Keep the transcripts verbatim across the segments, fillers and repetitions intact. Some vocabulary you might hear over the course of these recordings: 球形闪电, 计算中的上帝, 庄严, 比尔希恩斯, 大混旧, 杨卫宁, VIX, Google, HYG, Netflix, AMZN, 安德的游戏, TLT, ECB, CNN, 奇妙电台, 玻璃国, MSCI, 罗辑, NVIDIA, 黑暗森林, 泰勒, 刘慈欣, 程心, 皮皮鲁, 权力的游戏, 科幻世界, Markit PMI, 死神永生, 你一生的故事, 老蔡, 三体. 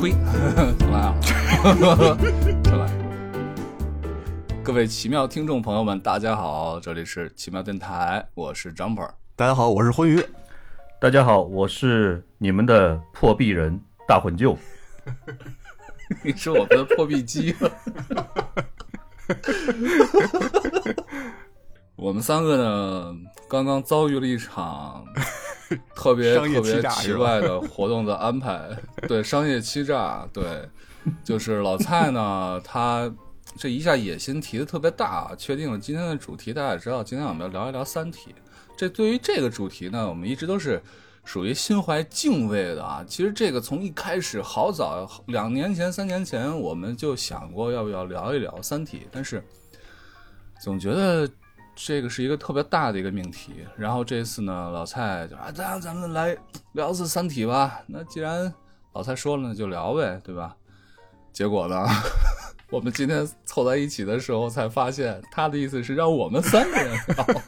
吹重来啊重来。各位奇妙听众朋友们大家好，这里是奇妙电台，我是 Jumper。 大家好，我是昏鱼。大家好，我是你们的破壁人大混旧。你是我们的破壁机。我们三个呢刚刚遭遇了一场特别特别奇怪的活动的安排。对，商业欺诈。对，就是老蔡呢他这一下野心提的特别大，确定了今天的主题。大家也知道今天我们要聊一聊三体，这对于这个主题呢我们一直都是属于心怀敬畏的啊。其实这个从一开始好早两年前三年前我们就想过要不要聊一聊三体，但是总觉得这个是一个特别大的一个命题。然后这次呢老蔡就啊，咱咱们来聊次三体吧。那既然老蔡说了呢就聊呗，对吧？结果呢我们今天凑在一起的时候才发现他的意思是让我们三个人聊。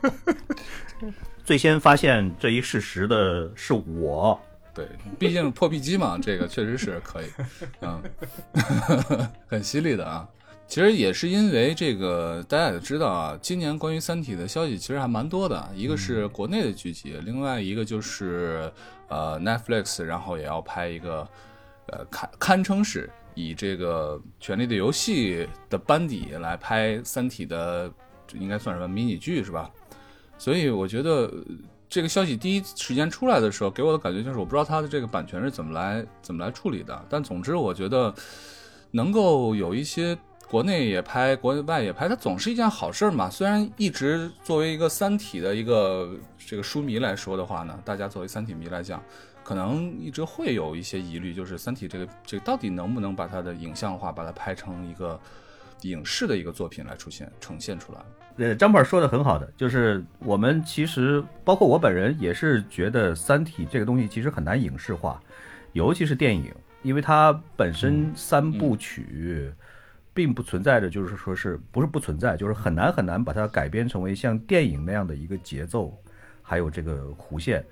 最先发现这一事实的是我。对，毕竟破壁机嘛，这个确实是可以。嗯，很犀利的啊。其实也是因为这个大家也知道啊，今年关于三体的消息其实还蛮多的，一个是国内的剧集，另外一个就是呃 Netflix 然后也要拍一个呃堪堪称是以这个权力的游戏的班底来拍三体的，应该算什么迷你剧是吧？所以我觉得这个消息第一时间出来的时候给我的感觉就是我不知道它的这个版权是怎么来怎么来处理的，但总之我觉得能够有一些国内也拍国外也拍它总是一件好事嘛。虽然一直作为一个三体的一个这个书迷来说的话呢，大家作为三体迷来讲可能一直会有一些疑虑，就是三体这个这个到底能不能把它的影像化，把它拍成一个影视的一个作品来出现呈现出来。呃，张本说的很好的，就是我们其实包括我本人也是觉得三体这个东西其实很难影视化，尤其是电影，因为它本身三部曲、嗯嗯并不存在着，就是说是不是不存在，就是很难很难把它改编成为像电影那样的一个节奏，还有这个弧线，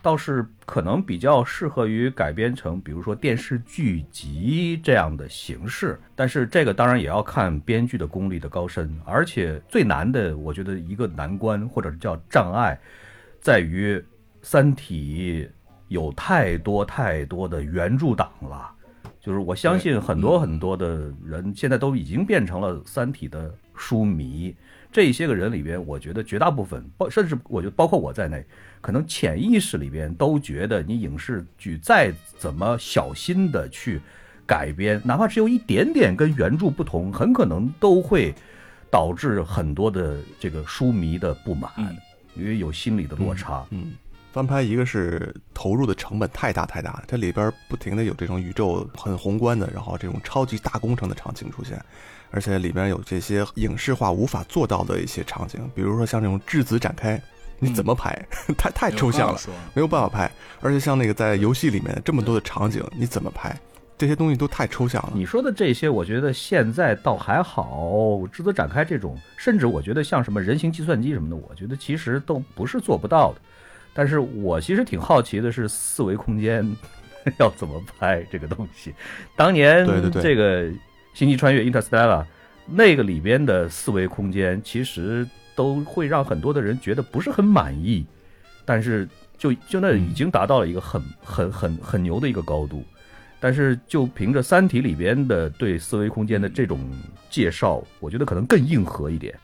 倒是可能比较适合于改编成比如说电视剧集这样的形式。但是这个当然也要看编剧的功力的高深，而且最难的我觉得一个难关或者叫障碍在于三体有太多太多的原著党了，就是我相信很多很多的人现在都已经变成了三体的书迷，这些个人里边我觉得绝大部分甚至我觉得包括我在内，可能潜意识里边都觉得你影视剧再怎么小心的去改编，哪怕只有一点点跟原著不同，很可能都会导致很多的这个书迷的不满，因为有心理的落差。嗯嗯嗯翻拍一个是投入的成本太大太大了，这里边不停的有这种宇宙很宏观的，然后这种超级大工程的场景出现，而且里边有这些影视化无法做到的一些场景，比如说像这种质子展开你怎么拍、嗯、太太抽象了，没有办法拍。而且像那个在游戏里面这么多的场景你怎么拍，这些东西都太抽象了。你说的这些我觉得现在倒还好，质子展开这种甚至我觉得像什么人形计算机什么的，我觉得其实都不是做不到的。但是我其实挺好奇的是四维空间要怎么拍这个东西。当年这个星际穿越 Interstellar 那个里边的四维空间其实都会让很多的人觉得不是很满意，但是就就那已经达到了一个很很很很牛的一个高度。但是就凭着三体里边的对四维空间的这种介绍，我觉得可能更硬核一点，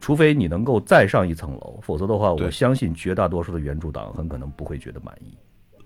除非你能够再上一层楼，否则的话我相信绝大多数的原著党很可能不会觉得满意。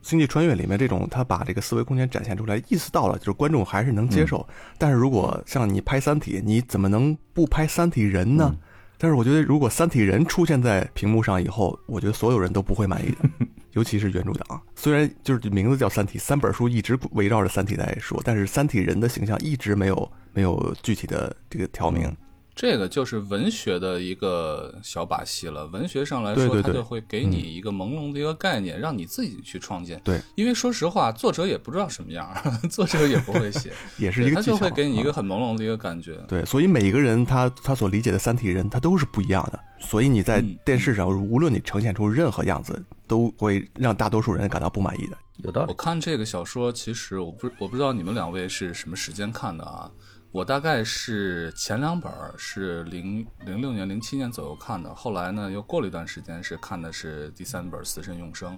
星际穿越里面这种他把这个四维空间展现出来，意识到了就是观众还是能接受、嗯、但是如果像你拍三体你怎么能不拍三体人呢、嗯、但是我觉得如果三体人出现在屏幕上以后，我觉得所有人都不会满意的尤其是原著党。虽然就是名字叫三体，三本书一直围绕着三体来说，但是三体人的形象一直没有没有具体的这个条明、嗯，这个就是文学的一个小把戏了。文学上来说，对对对，它就会给你一个朦胧的一个概念、嗯、让你自己去创建。对，因为说实话作者也不知道什么样，作者也不会写也是一个他就会给你一个很朦胧的一个感觉、啊、对，所以每一个人他他所理解的三体人他都是不一样的，所以你在电视上、嗯、无论你呈现出任何样子都会让大多数人感到不满意的。有道理。我看这个小说，其实我不我不知道你们两位是什么时间看的啊？我大概是前两本是零零六年、零七年左右看的，后来呢又过了一段时间是看的是第三本《死神永生》，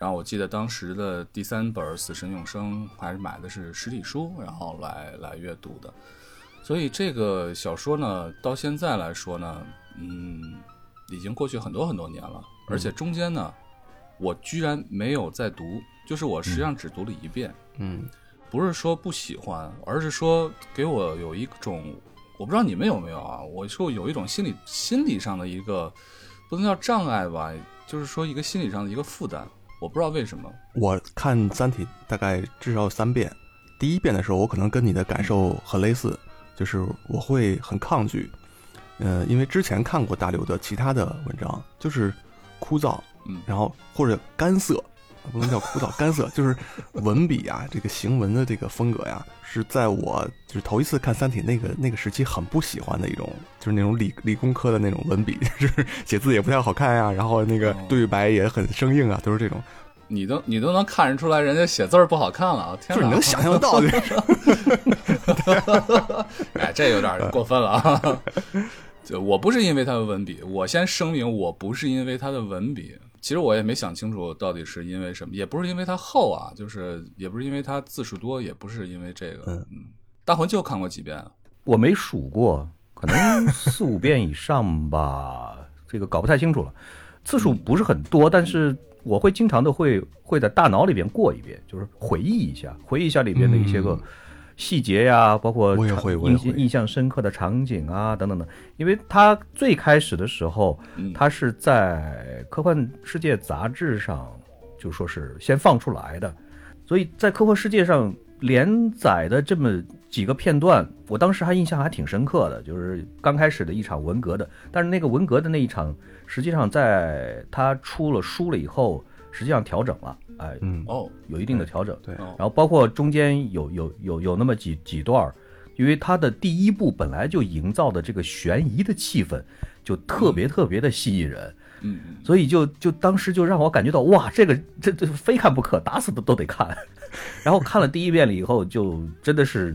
然后我记得当时的第三本《死神永生》还是买的是实体书，然后来来阅读的。所以这个小说呢，到现在来说呢，嗯，已经过去很多很多年了，而且中间呢，我居然没有再读，就是我实际上只读了一遍，嗯。不是说不喜欢，而是说给我有一种，我不知道你们有没有啊，我说有一种心理心理上的一个，不能叫障碍吧，就是说一个心理上的一个负担，我不知道为什么。我看《三体》大概至少三遍，第一遍的时候我可能跟你的感受很类似，就是我会很抗拒，呃，因为之前看过大刘的其他的文章，就是枯燥，然后或者干涩。不能叫枯燥干涩，就是文笔啊，这个行文的这个风格呀，是在我就是头一次看《三体》那个那个时期很不喜欢的一种，就是那种理理工科的那种文笔，就是写字也不太好看呀、啊，然后那个对白也很生硬啊，都是这种。你都你都能看人出来，人家写字儿不好看了，天哪，就是能想象到的。哎，这有点过分了啊！就我不是因为他的文笔，我先声明，我不是因为他的文笔。其实我也没想清楚到底是因为什么，也不是因为它厚啊，就是也不是因为它字数多，也不是因为这个。嗯，大魂就看过几遍、啊，我没数过，可能四五遍以上吧，这个搞不太清楚了。字数不是很多，但是我会经常的会会在大脑里边过一遍，就是回忆一下，回忆一下里边的一些个细节呀、啊嗯，包括印印象深刻的场景啊等等的。因为他最开始的时候，他是在《科幻世界》杂志上，就说是先放出来的，所以在《科幻世界》上连载的这么几个片段，我当时还印象还挺深刻的，就是刚开始的一场文革的，但是那个文革的那一场，实际上在他出了书了以后，实际上调整了，哎，嗯，哦，有一定的调整，对，然后包括中间有有有有那么几几段。因为他的第一部本来就营造的这个悬疑的气氛就特别特别的吸引人，嗯，所以就就当时就让我感觉到，哇，这个这这非看不可，打死都都得看。然后看了第一遍了以后，就真的是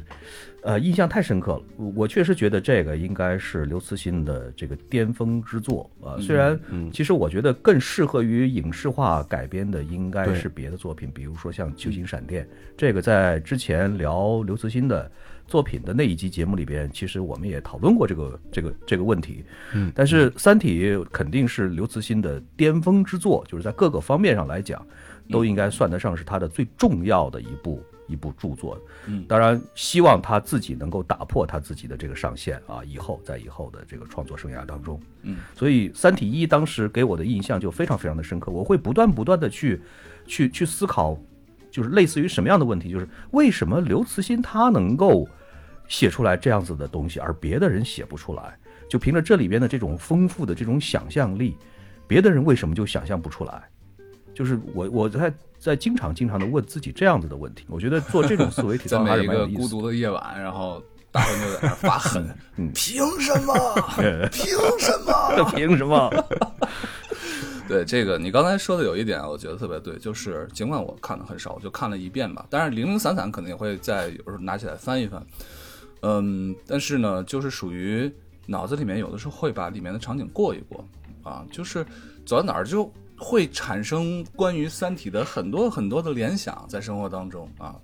呃印象太深刻了。我确实觉得这个应该是刘慈欣的这个巅峰之作啊、呃、虽然其实我觉得更适合于影视化改编的应该是别的作品，比如说像《球形闪电》，这个在之前聊刘慈欣的作品的那一集节目里边，其实我们也讨论过这个这个这个问题。嗯，但是《三体》肯定是刘慈欣的巅峰之作，就是在各个方面上来讲，都应该算得上是他的最重要的一部一部著作。嗯，当然希望他自己能够打破他自己的这个上限啊，以后在以后的这个创作生涯当中。嗯，所以《三体一》当时给我的印象就非常非常的深刻，我会不断不断的去去去思考。就是类似于什么样的问题，就是为什么刘慈欣他能够写出来这样子的东西，而别的人写不出来，就凭着这里边的这种丰富的这种想象力，别的人为什么就想象不出来，就是我我在在经常经常的问自己这样子的问题。我觉得做这种思维体操还是蛮有意思的。在每一个孤独的夜晚，然后大魂就在那发狠凭什么凭什么凭什么对，这个你刚才说的有一点我觉得特别对，就是尽管我看的很少，我就看了一遍吧，但是零零散散可能也会再有时候拿起来翻一翻，嗯，但是呢就是属于脑子里面有的时候会把里面的场景过一过啊，就是走到哪儿就会产生关于三体的很多很多的联想在生活当中啊，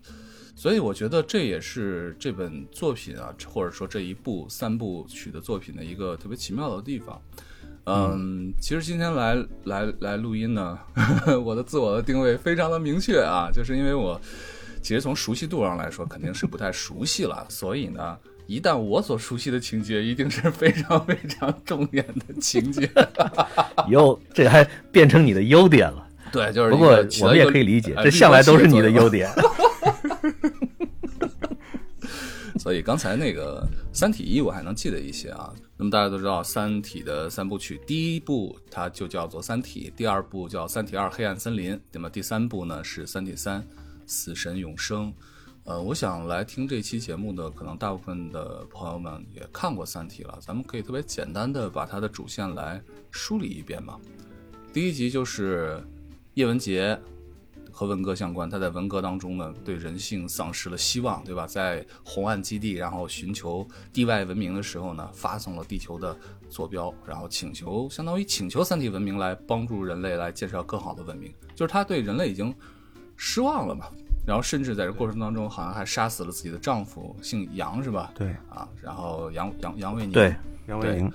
所以我觉得这也是这本作品啊，或者说这一部三部曲的作品的一个特别奇妙的地方。嗯，其实今天来来来录音呢，呵呵，我的自我的定位非常的明确啊，就是因为我其实从熟悉度上来说肯定是不太熟悉了，所以呢，一旦我所熟悉的情节，一定是非常非常重点的情节。哟，这还变成你的优点了？对，就是不过我们也可以理解，这向来都是你的优点。所以刚才那个三体一我还能记得一些啊，那么大家都知道三体的三部曲，第一部它就叫做三体，第二部叫三体二黑暗森林，那么第三部呢是三体三死神永生。呃，我想来听这期节目的可能大部分的朋友们也看过三体了，咱们可以特别简单的把它的主线来梳理一遍嘛。第一集就是叶文洁和文革相关，他在文革当中呢对人性丧失了希望，对吧？在红岸基地然后寻求地外文明的时候呢，发送了地球的坐标，然后请求相当于请求三体文明来帮助人类来建设更好的文明，就是他对人类已经失望了嘛。然后甚至在这过程当中好像还杀死了自己的丈夫，姓杨是吧？对啊，然后杨杨杨卫宁，对杨卫宁，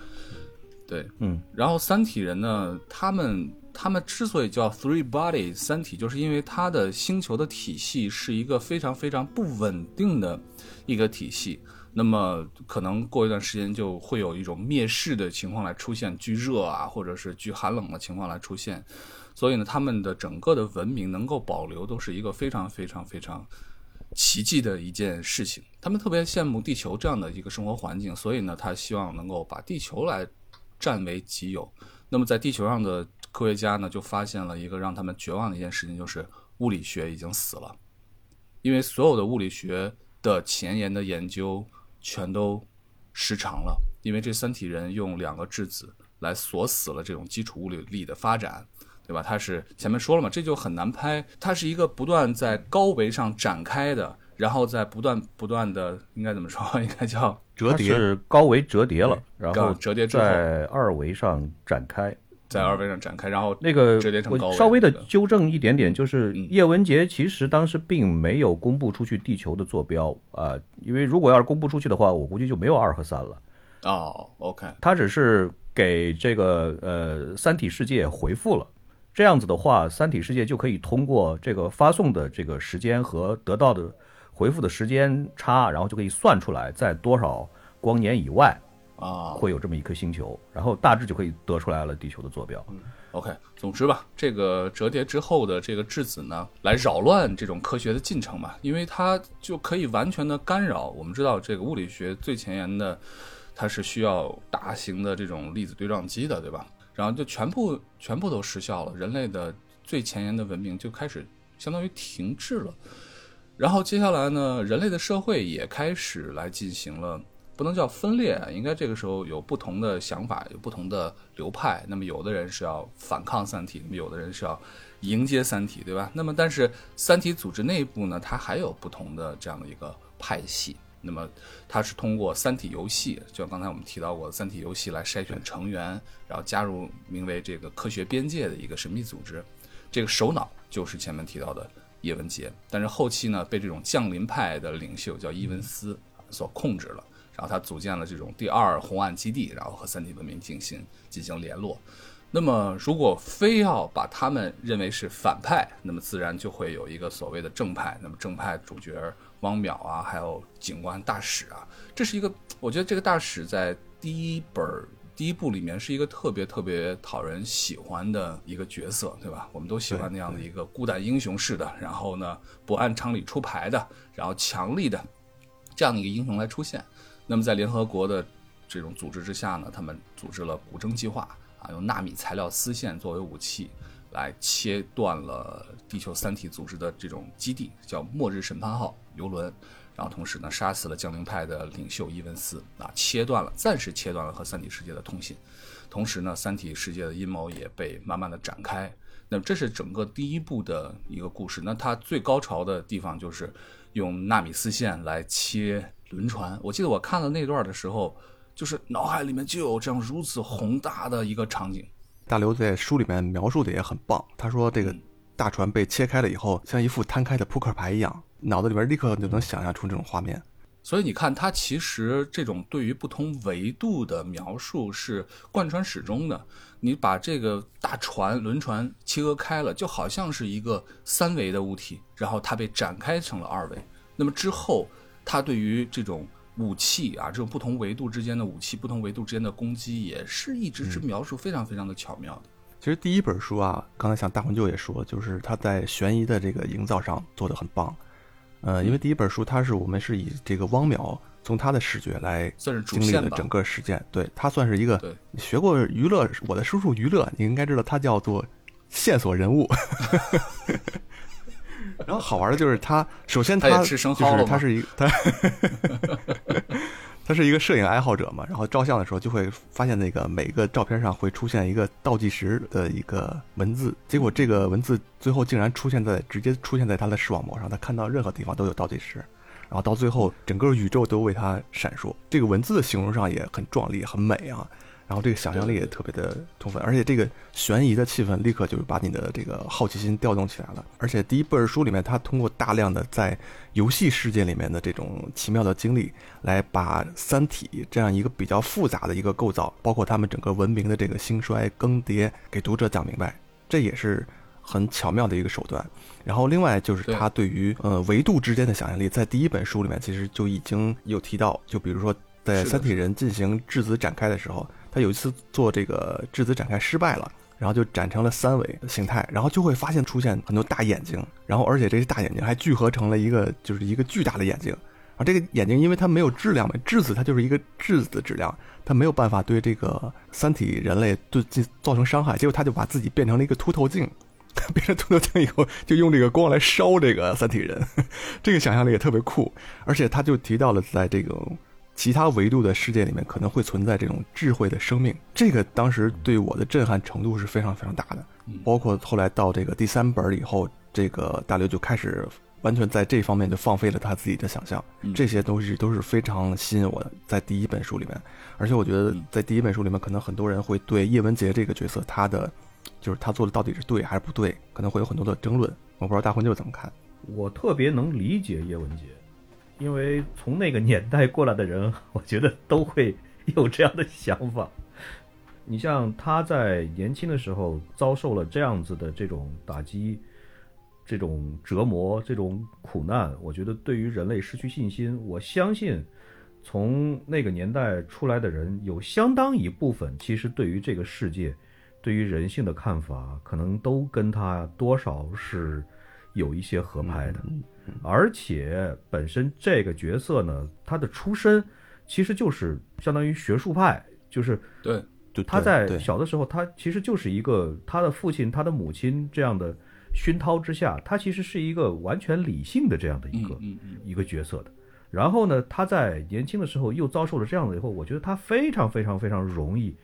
对，嗯。然后三体人呢，他们他们之所以叫 Three Body 三体，就是因为它的星球的体系是一个非常非常不稳定的一个体系，那么可能过一段时间就会有一种灭世的情况来出现，巨热啊或者是巨寒冷的情况来出现，所以呢他们的整个的文明能够保留都是一个非常非常非常奇迹的一件事情。他们特别羡慕地球这样的一个生活环境，所以呢他希望能够把地球来占为己有。那么在地球上的科学家呢就发现了一个让他们绝望的一件事情，就是物理学已经死了，因为所有的物理学的前沿的研究全都失常了，因为这三体人用两个质子来锁死了这种基础物理力的发展，对吧？它是前面说了嘛，这就很难拍，它是一个不断在高维上展开的，然后在不断不断的，应该怎么说？应该叫折叠，是高维折叠了，然后折叠在二维上展开。在二维上展开，然后那个我稍微的纠正一点点，就是叶文洁其实当时并没有公布出去地球的坐标啊、呃，因为如果要是公布出去的话，我估计就没有二和三了。哦 ，OK， 他只是给这个呃三体世界回复了，这样子的话，三体世界就可以通过这个发送的这个时间和得到的回复的时间差，然后就可以算出来在多少光年以外。啊，会有这么一颗星球，然后大致就可以得出来了地球的坐标。嗯、OK， 总之吧，这个折叠之后的这个质子呢，来扰乱这种科学的进程嘛，因为它就可以完全的干扰。我们知道这个物理学最前沿的，它是需要大型的这种粒子对撞机的，对吧？然后就全部全部都失效了，人类的最前沿的文明就开始相当于停滞了。然后接下来呢，人类的社会也开始来进行了。不能叫分裂，应该这个时候有不同的想法，有不同的流派。那么有的人是要反抗三体，那么有的人是要迎接三体，对吧？那么但是三体组织内部呢，它还有不同的这样的一个派系。那么它是通过三体游戏，就像刚才我们提到过，三体游戏来筛选成员，然后加入名为这个科学边界的一个神秘组织。这个首脑就是前面提到的叶文洁，但是后期呢被这种降临派的领袖叫伊文斯所控制了。然后他组建了这种第二红岸基地，然后和三体文明进行进行联络。那么如果非要把他们认为是反派，那么自然就会有一个所谓的正派。那么正派主角汪淼啊，还有警官大使啊，这是一个我觉得这个大使在第一本第一部里面是一个特别特别讨人喜欢的一个角色，对吧？我们都喜欢那样的一个孤胆英雄式的，然后呢不按常理出牌的，然后强力的这样的一个英雄来出现。那么在联合国的这种组织之下呢，他们组织了古筝计划啊，用纳米材料丝线作为武器来切断了地球三体组织的这种基地，叫末日审判号游轮，然后同时呢杀死了降临派的领袖伊文斯啊，切断了暂时切断了和三体世界的通信，同时呢三体世界的阴谋也被慢慢的展开。那么这是整个第一部的一个故事。那它最高潮的地方就是用纳米丝线来切轮船，我记得我看了那段的时候，就是脑海里面就有这样如此宏大的一个场景。大刘在书里面描述的也很棒，他说这个大船被切开了以后，像一副摊开的扑克牌一样，脑子里边立刻就能想象出这种画面。所以你看，他其实这种对于不同维度的描述是贯穿始终的。你把这个大船轮船切割开了，就好像是一个三维的物体，然后它被展开成了二维。那么之后他对于这种武器啊，这种不同维度之间的武器，不同维度之间的攻击，也是一直是描述非常非常的巧妙的。嗯、其实第一本书啊，刚才像大红舅也说，就是他在悬疑的这个营造上做得很棒。呃，因为第一本书它是我们是以这个汪淼从他的视觉来经历了整个事件，对，他算是一个学过娱乐，我的叔叔娱乐，你应该知道他叫做线索人物。然后好玩的就是他，首先他就是他是一个他他是一个摄影爱好者嘛，然后照相的时候就会发现那个每个照片上会出现一个倒计时的一个文字，结果这个文字最后竟然出现在直接出现在他的视网膜上，他看到任何地方都有倒计时，然后到最后整个宇宙都为他闪烁。这个文字的形容上也很壮丽很美啊，然后这个想象力也特别的充分，而且这个悬疑的气氛立刻就是把你的这个好奇心调动起来了。而且第一本书里面他通过大量的在游戏世界里面的这种奇妙的经历，来把三体这样一个比较复杂的一个构造，包括他们整个文明的这个兴衰更迭给读者讲明白，这也是很巧妙的一个手段。然后另外就是他对于呃维度之间的想象力，在第一本书里面其实就已经有提到，就比如说在三体人进行质子展开的时候，他有一次做这个质子展开失败了，然后就展成了三维形态，然后就会发现出现很多大眼睛，然后而且这些大眼睛还聚合成了一个就是一个巨大的眼睛，而这个眼睛因为它没有质量嘛，质子它就是一个质子的质量，它没有办法对这个三体人类对造成伤害，结果他就把自己变成了一个凸透镜，变成凸透镜以后就用这个光来烧这个三体人，这个想象力也特别酷。而且他就提到了在这个其他维度的世界里面可能会存在这种智慧的生命，这个当时对我的震撼程度是非常非常大的。包括后来到这个第三本以后，这个大刘就开始完全在这方面就放飞了他自己的想象，这些东西都是非常吸引我的在第一本书里面。而且我觉得在第一本书里面可能很多人会对叶文洁这个角色他的就是他做的到底是对还是不对可能会有很多的争论，我不知道大混就怎么看。我特别能理解叶文洁，因为从那个年代过来的人我觉得都会有这样的想法。你像他在年轻的时候遭受了这样子的这种打击，这种折磨，这种苦难，我觉得对于人类失去信心，我相信从那个年代出来的人有相当一部分其实对于这个世界对于人性的看法可能都跟他多少是有一些合拍的。而且本身这个角色呢，他的出身其实就是相当于学术派，就是对，他在小的时候，他其实就是一个他的父亲、他的母亲这样的熏陶之下，他其实是一个完全理性的这样的一个、嗯嗯、一个角色的。然后呢，他在年轻的时候又遭受了这样的以后，我觉得他非常非常非常容易，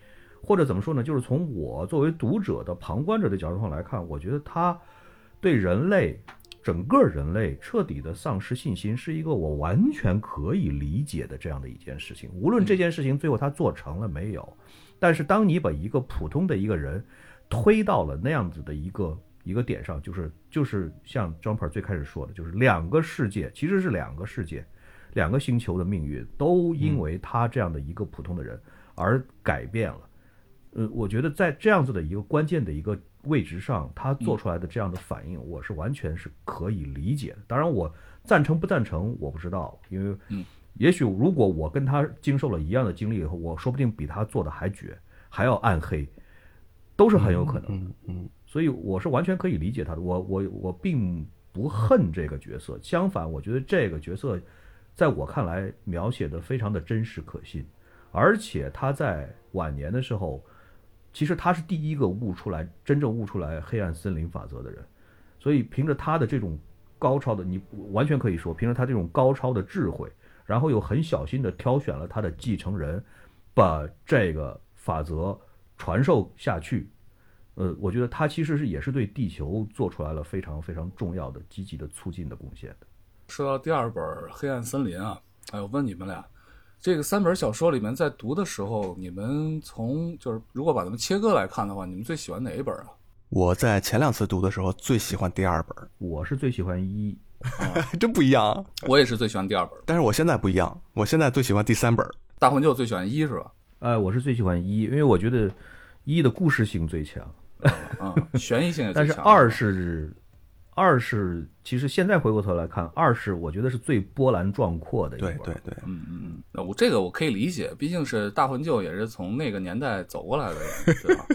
或者怎么说呢，就是从我作为读者的旁观者的角度上来看，我觉得他对人类。整个人类彻底的丧失信心是一个我完全可以理解的这样的一件事情，无论这件事情最后他做成了没有，但是当你把一个普通的一个人推到了那样子的一个一个点上，就是就是像 Jumper 最开始说的，就是两个世界其实是两个世界两个星球的命运都因为他这样的一个普通的人而改变了。呃，我觉得在这样子的一个关键的一个位置上，他做出来的这样的反应，我是完全是可以理解的。当然，我赞成不赞成我不知道，因为，也许如果我跟他经受了一样的经历以后，我说不定比他做的还绝，还要暗黑，都是很有可能的。嗯，所以我是完全可以理解他的。我我我并不恨这个角色，相反，我觉得这个角色，在我看来描写的非常的真实可信，而且他在晚年的时候。其实他是第一个悟出来真正悟出来黑暗森林法则的人，所以凭着他的这种高超的，你完全可以说凭着他这种高超的智慧，然后又很小心的挑选了他的继承人，把这个法则传授下去。呃，我觉得他其实是也是对地球做出来了非常非常重要的积极的促进的贡献的。说到第二本黑暗森林啊，哎，我问你们俩，这个三本小说里面在读的时候，你们从就是如果把它们切割来看的话，你们最喜欢哪一本啊？我在前两次读的时候最喜欢第二本。我是最喜欢一、啊、真不一样、啊、我也是最喜欢第二本，但是我现在不一样，我现在最喜欢第三本。大混就最喜欢一是吧？呃，我是最喜欢一，因为我觉得一的故事性最强啊，悬疑性也最强。但是二是二是其实现在回过头来看，二是我觉得是最波澜壮阔的一本。对对对，嗯嗯嗯，我这个我可以理解，毕竟是大混旧也是从那个年代走过来的人，对吧？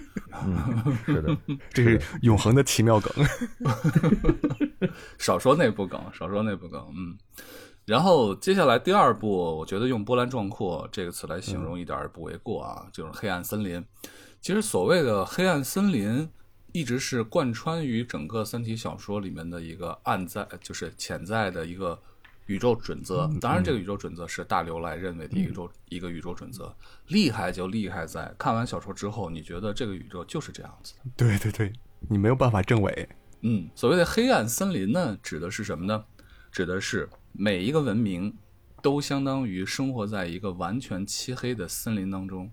嗯，是的，这是永恒的奇妙梗。少说内部梗，少说内部梗。嗯，然后接下来第二部，我觉得用波澜壮阔这个词来形容一点不为过啊，嗯、就是黑暗森林。其实所谓的黑暗森林。一直是贯穿于整个三体小说里面的一个暗在，就是潜在的一个宇宙准则，当然这个宇宙准则是大刘来认为的一个宇宙、嗯、一个宇宙准则，厉害就厉害在看完小说之后你觉得这个宇宙就是这样子的，对对对，你没有办法证伪。嗯，所谓的黑暗森林呢指的是什么呢？指的是每一个文明都相当于生活在一个完全漆黑的森林当中，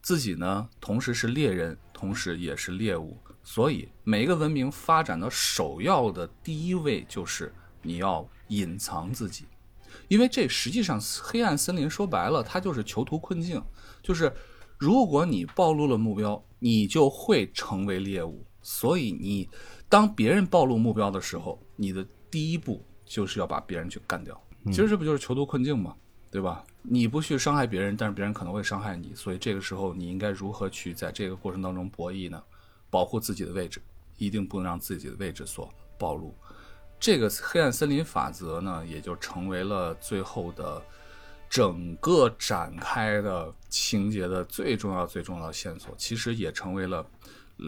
自己呢同时是猎人同时也是猎物，所以每一个文明发展的首要的第一位就是你要隐藏自己，因为这实际上黑暗森林说白了它就是囚徒困境，就是如果你暴露了目标你就会成为猎物，所以你当别人暴露目标的时候你的第一步就是要把别人去干掉，其实这不就是囚徒困境吗？对吧？你不去伤害别人，但是别人可能会伤害你，所以这个时候你应该如何去在这个过程当中博弈呢？保护自己的位置，一定不能让自己的位置所暴露。这个黑暗森林法则呢，也就成为了最后的整个展开的情节的最重要最重要的线索，其实也成为了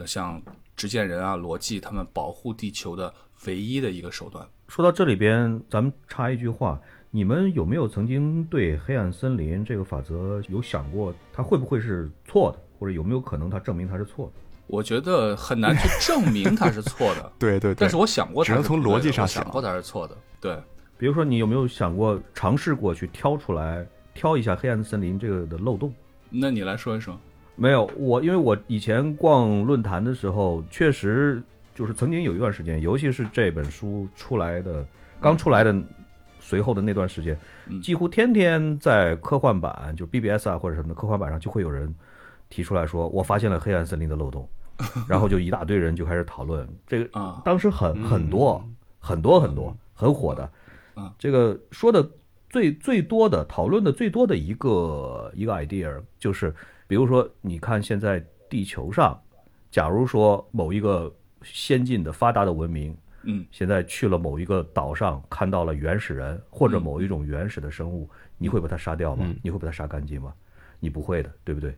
像执剑人啊、罗辑他们保护地球的唯一的一个手段。说到这里边，咱们插一句话，你们有没有曾经对黑暗森林这个法则有想过它会不会是错的，或者有没有可能它证明它是错的？我觉得很难去证明它是错的，对对对。但是我想过它是，只能从逻辑上想，想过它是错的。对，比如说你有没有想过尝试过去挑出来挑一下黑暗森林这个的漏洞？那你来说一说。没有，我因为我以前逛论坛的时候，确实就是曾经有一段时间，尤其是这本书出来的刚出来的随后的那段时间，几乎天天在科幻版，就 B B S 啊或者什么的科幻版上，就会有人提出来说，我发现了黑暗森林的漏洞。然后就一大堆人就开始讨论这个，当时很很多很多很多很火的，这个说的最最多的讨论的最多的一个一个 idea 就是，比如说你看现在地球上，假如说某一个先进的发达的文明，嗯，现在去了某一个岛上看到了原始人或者某一种原始的生物，你会把它杀掉吗？你会把它杀干净吗？你不会的，对不对？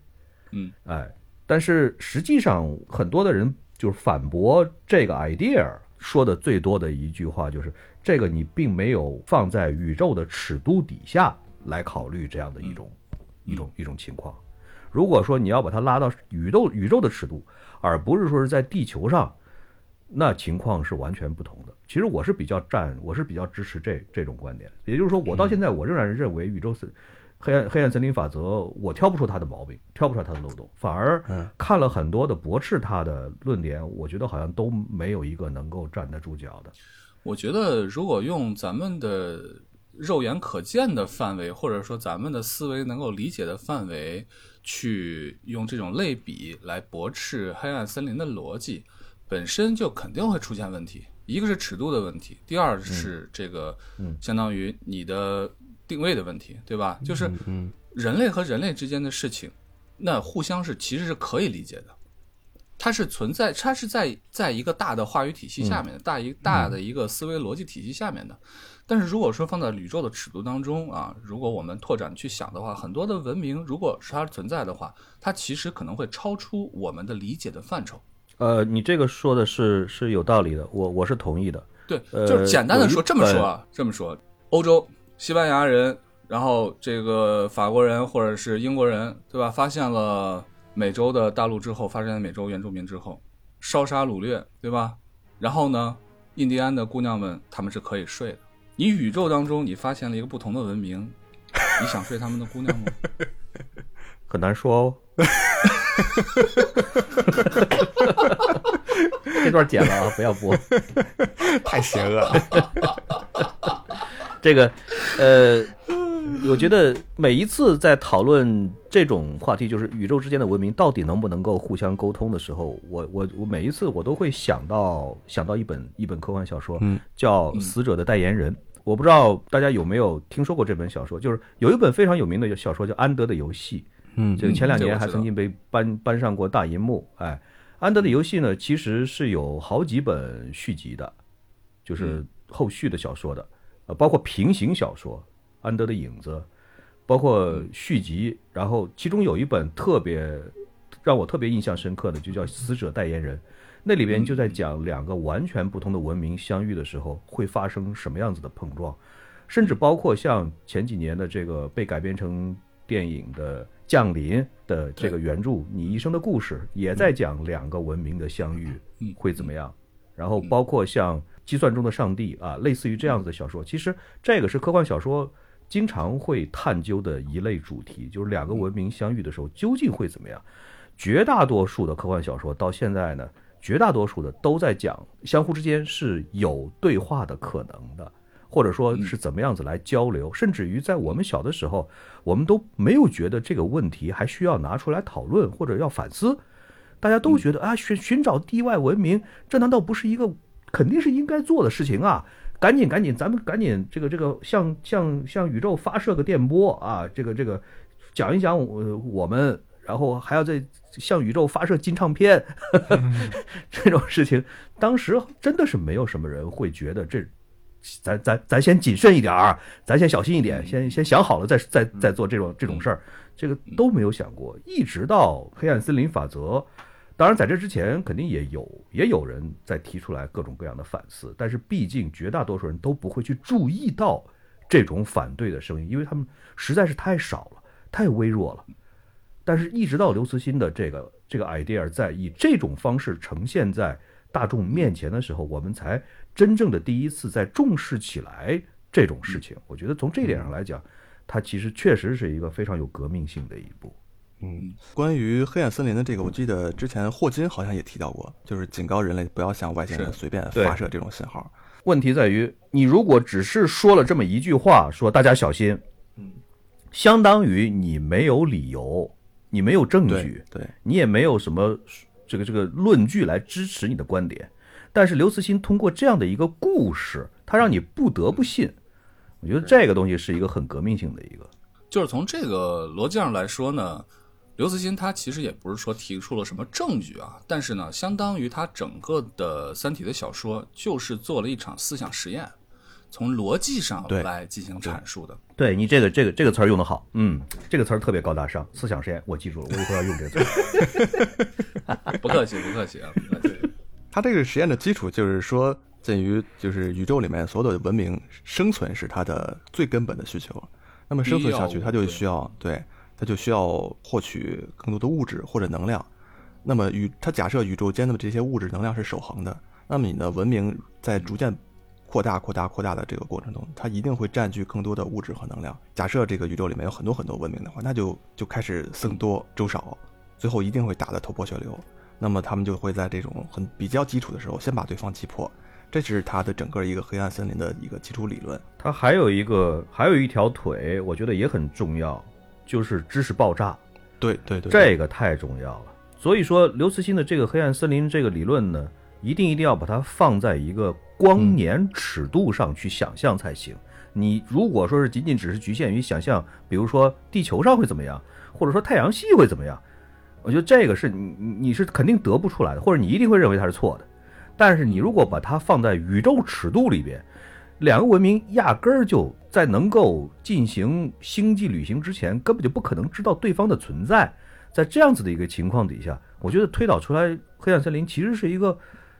嗯，哎。但是实际上很多的人就是反驳这个 idea 说的最多的一句话就是，这个你并没有放在宇宙的尺度底下来考虑这样的一种、嗯、一种一种情况。如果说你要把它拉到宇宙宇宙的尺度，而不是说是在地球上，那情况是完全不同的。其实我是比较站我是比较支持这这种观点，也就是说我到现在我仍然认为宇宙是黑暗黑暗森林法则，我挑不出它的毛病，挑不出它的漏洞，反而看了很多的驳斥它的论点，我觉得好像都没有一个能够站得住脚的。我觉得如果用咱们的肉眼可见的范围，或者说咱们的思维能够理解的范围，去用这种类比来驳斥黑暗森林的逻辑，本身就肯定会出现问题。一个是尺度的问题，第二是这个、嗯、相当于你的定位的问题，对吧？就是人类和人类之间的事情，那互相是其实是可以理解的，它是存在，它是在在一个大的话语体系下面的，大一大的一个思维逻辑体系下面的。但是如果说放在宇宙的尺度当中啊，如果我们拓展去想的话，很多的文明如果是它存在的话，它其实可能会超出我们的理解的范畴。呃，你这个说的是是有道理的，我我是同意的。对，就是简单的说，这么说啊，这么说，欧洲。西班牙人，然后这个法国人或者是英国人，对吧？发现了美洲的大陆之后，发现美洲原住民之后，烧杀掳掠，对吧？然后呢，印第安的姑娘们，他们是可以睡的。你宇宙当中，你发现了一个不同的文明，你想睡他们的姑娘吗？很难说哦。这段剪了啊，不要播，太邪恶了。这个，呃，我觉得每一次在讨论这种话题，就是宇宙之间的文明到底能不能够互相沟通的时候，我我我每一次我都会想到想到一本一本科幻小说，叫《死者的代言人》。我不知道大家有没有听说过这本小说，就是有一本非常有名的小说叫《安德的游戏》，嗯，这个前两年还曾经被搬搬上过大银幕。哎，《安德的游戏》呢，其实是有好几本续集的，就是后续的小说的。呃，包括平行小说《安德的影子》，包括续集，然后其中有一本特别让我特别印象深刻的，就叫《死者代言人》，那里边就在讲两个完全不同的文明相遇的时候会发生什么样子的碰撞，甚至包括像前几年的这个被改编成电影的《降临》的这个原著《你一生的故事》，也在讲两个文明的相遇会怎么样。然后包括像《计算中的上帝》啊，类似于这样子的小说，其实这个是科幻小说经常会探究的一类主题，就是两个文明相遇的时候究竟会怎么样。绝大多数的科幻小说到现在呢，绝大多数的都在讲相互之间是有对话的可能的，或者说是怎么样子来交流，甚至于在我们小的时候，我们都没有觉得这个问题还需要拿出来讨论或者要反思。大家都觉得啊，寻寻找地外文明，这难道不是一个肯定是应该做的事情啊？赶紧赶紧，咱们赶紧这个这个向向向宇宙发射个电波啊！这个这个讲一讲我我们，然后还要再向宇宙发射金唱片呵呵，这种事情，当时真的是没有什么人会觉得这。咱咱咱先谨慎一点啊，咱先小心一点，先先想好了再再再做这种这种事儿，这个都没有想过。一直到黑暗森林法则，当然在这之前肯定也有也有人在提出来各种各样的反思，但是毕竟绝大多数人都不会去注意到这种反对的声音，因为他们实在是太少了，太微弱了。但是一直到刘慈欣的这个这个 idea 在以这种方式呈现在大众面前的时候，我们才真正的第一次在重视起来这种事情。我觉得从这点上来讲，它其实确实是一个非常有革命性的一步。嗯，关于黑暗森林的这个，我记得之前霍金好像也提到过，就是警告人类不要向外星人随便发射这种信号。问题在于，你如果只是说了这么一句话，说大家小心，嗯，相当于你没有理由，你没有证据，对，对，你也没有什么这个这个论据来支持你的观点。但是刘慈欣通过这样的一个故事，他让你不得不信。我觉得这个东西是一个很革命性的一个。就是从这个逻辑上来说呢，刘慈欣他其实也不是说提出了什么证据啊，但是呢，相当于他整个的《三体》的小说就是做了一场思想实验，从逻辑上来进行阐述的。对， 对，你这个这个这个词儿用得好，嗯，这个词儿特别高大上，思想实验，我记住了，我以后要用这个词。不客气，不客气啊，不客气。他这个实验的基础就是说，鉴于就是宇宙里面所有的文明，生存是他的最根本的需求。那么生存下去，他就需要对，他就需要获取更多的物质或者能量。那么宇，他假设宇宙间的这些物质能量是守恒的，那么你的文明在逐渐扩大、扩大、扩大的这个过程中，它一定会占据更多的物质和能量。假设这个宇宙里面有很多很多文明的话，那就就开始僧多粥少，最后一定会打得头破血流。那么他们就会在这种很比较基础的时候先把对方击破，这是他的整个一个黑暗森林的一个基础理论。他还有一个还有一条腿，我觉得也很重要，就是知识爆炸。对对对，这个太重要了。所以说刘慈欣的这个黑暗森林这个理论呢，一定一定要把它放在一个光年尺度上去想象才行。嗯，你如果说是仅仅只是局限于想象，比如说地球上会怎么样，或者说太阳系会怎么样，我觉得这个是你你是肯定得不出来的，或者你一定会认为它是错的。但是你如果把它放在宇宙尺度里边，两个文明压根儿就在能够进行星际旅行之前，根本就不可能知道对方的存在。在这样子的一个情况底下，我觉得推导出来黑暗森林其实是一个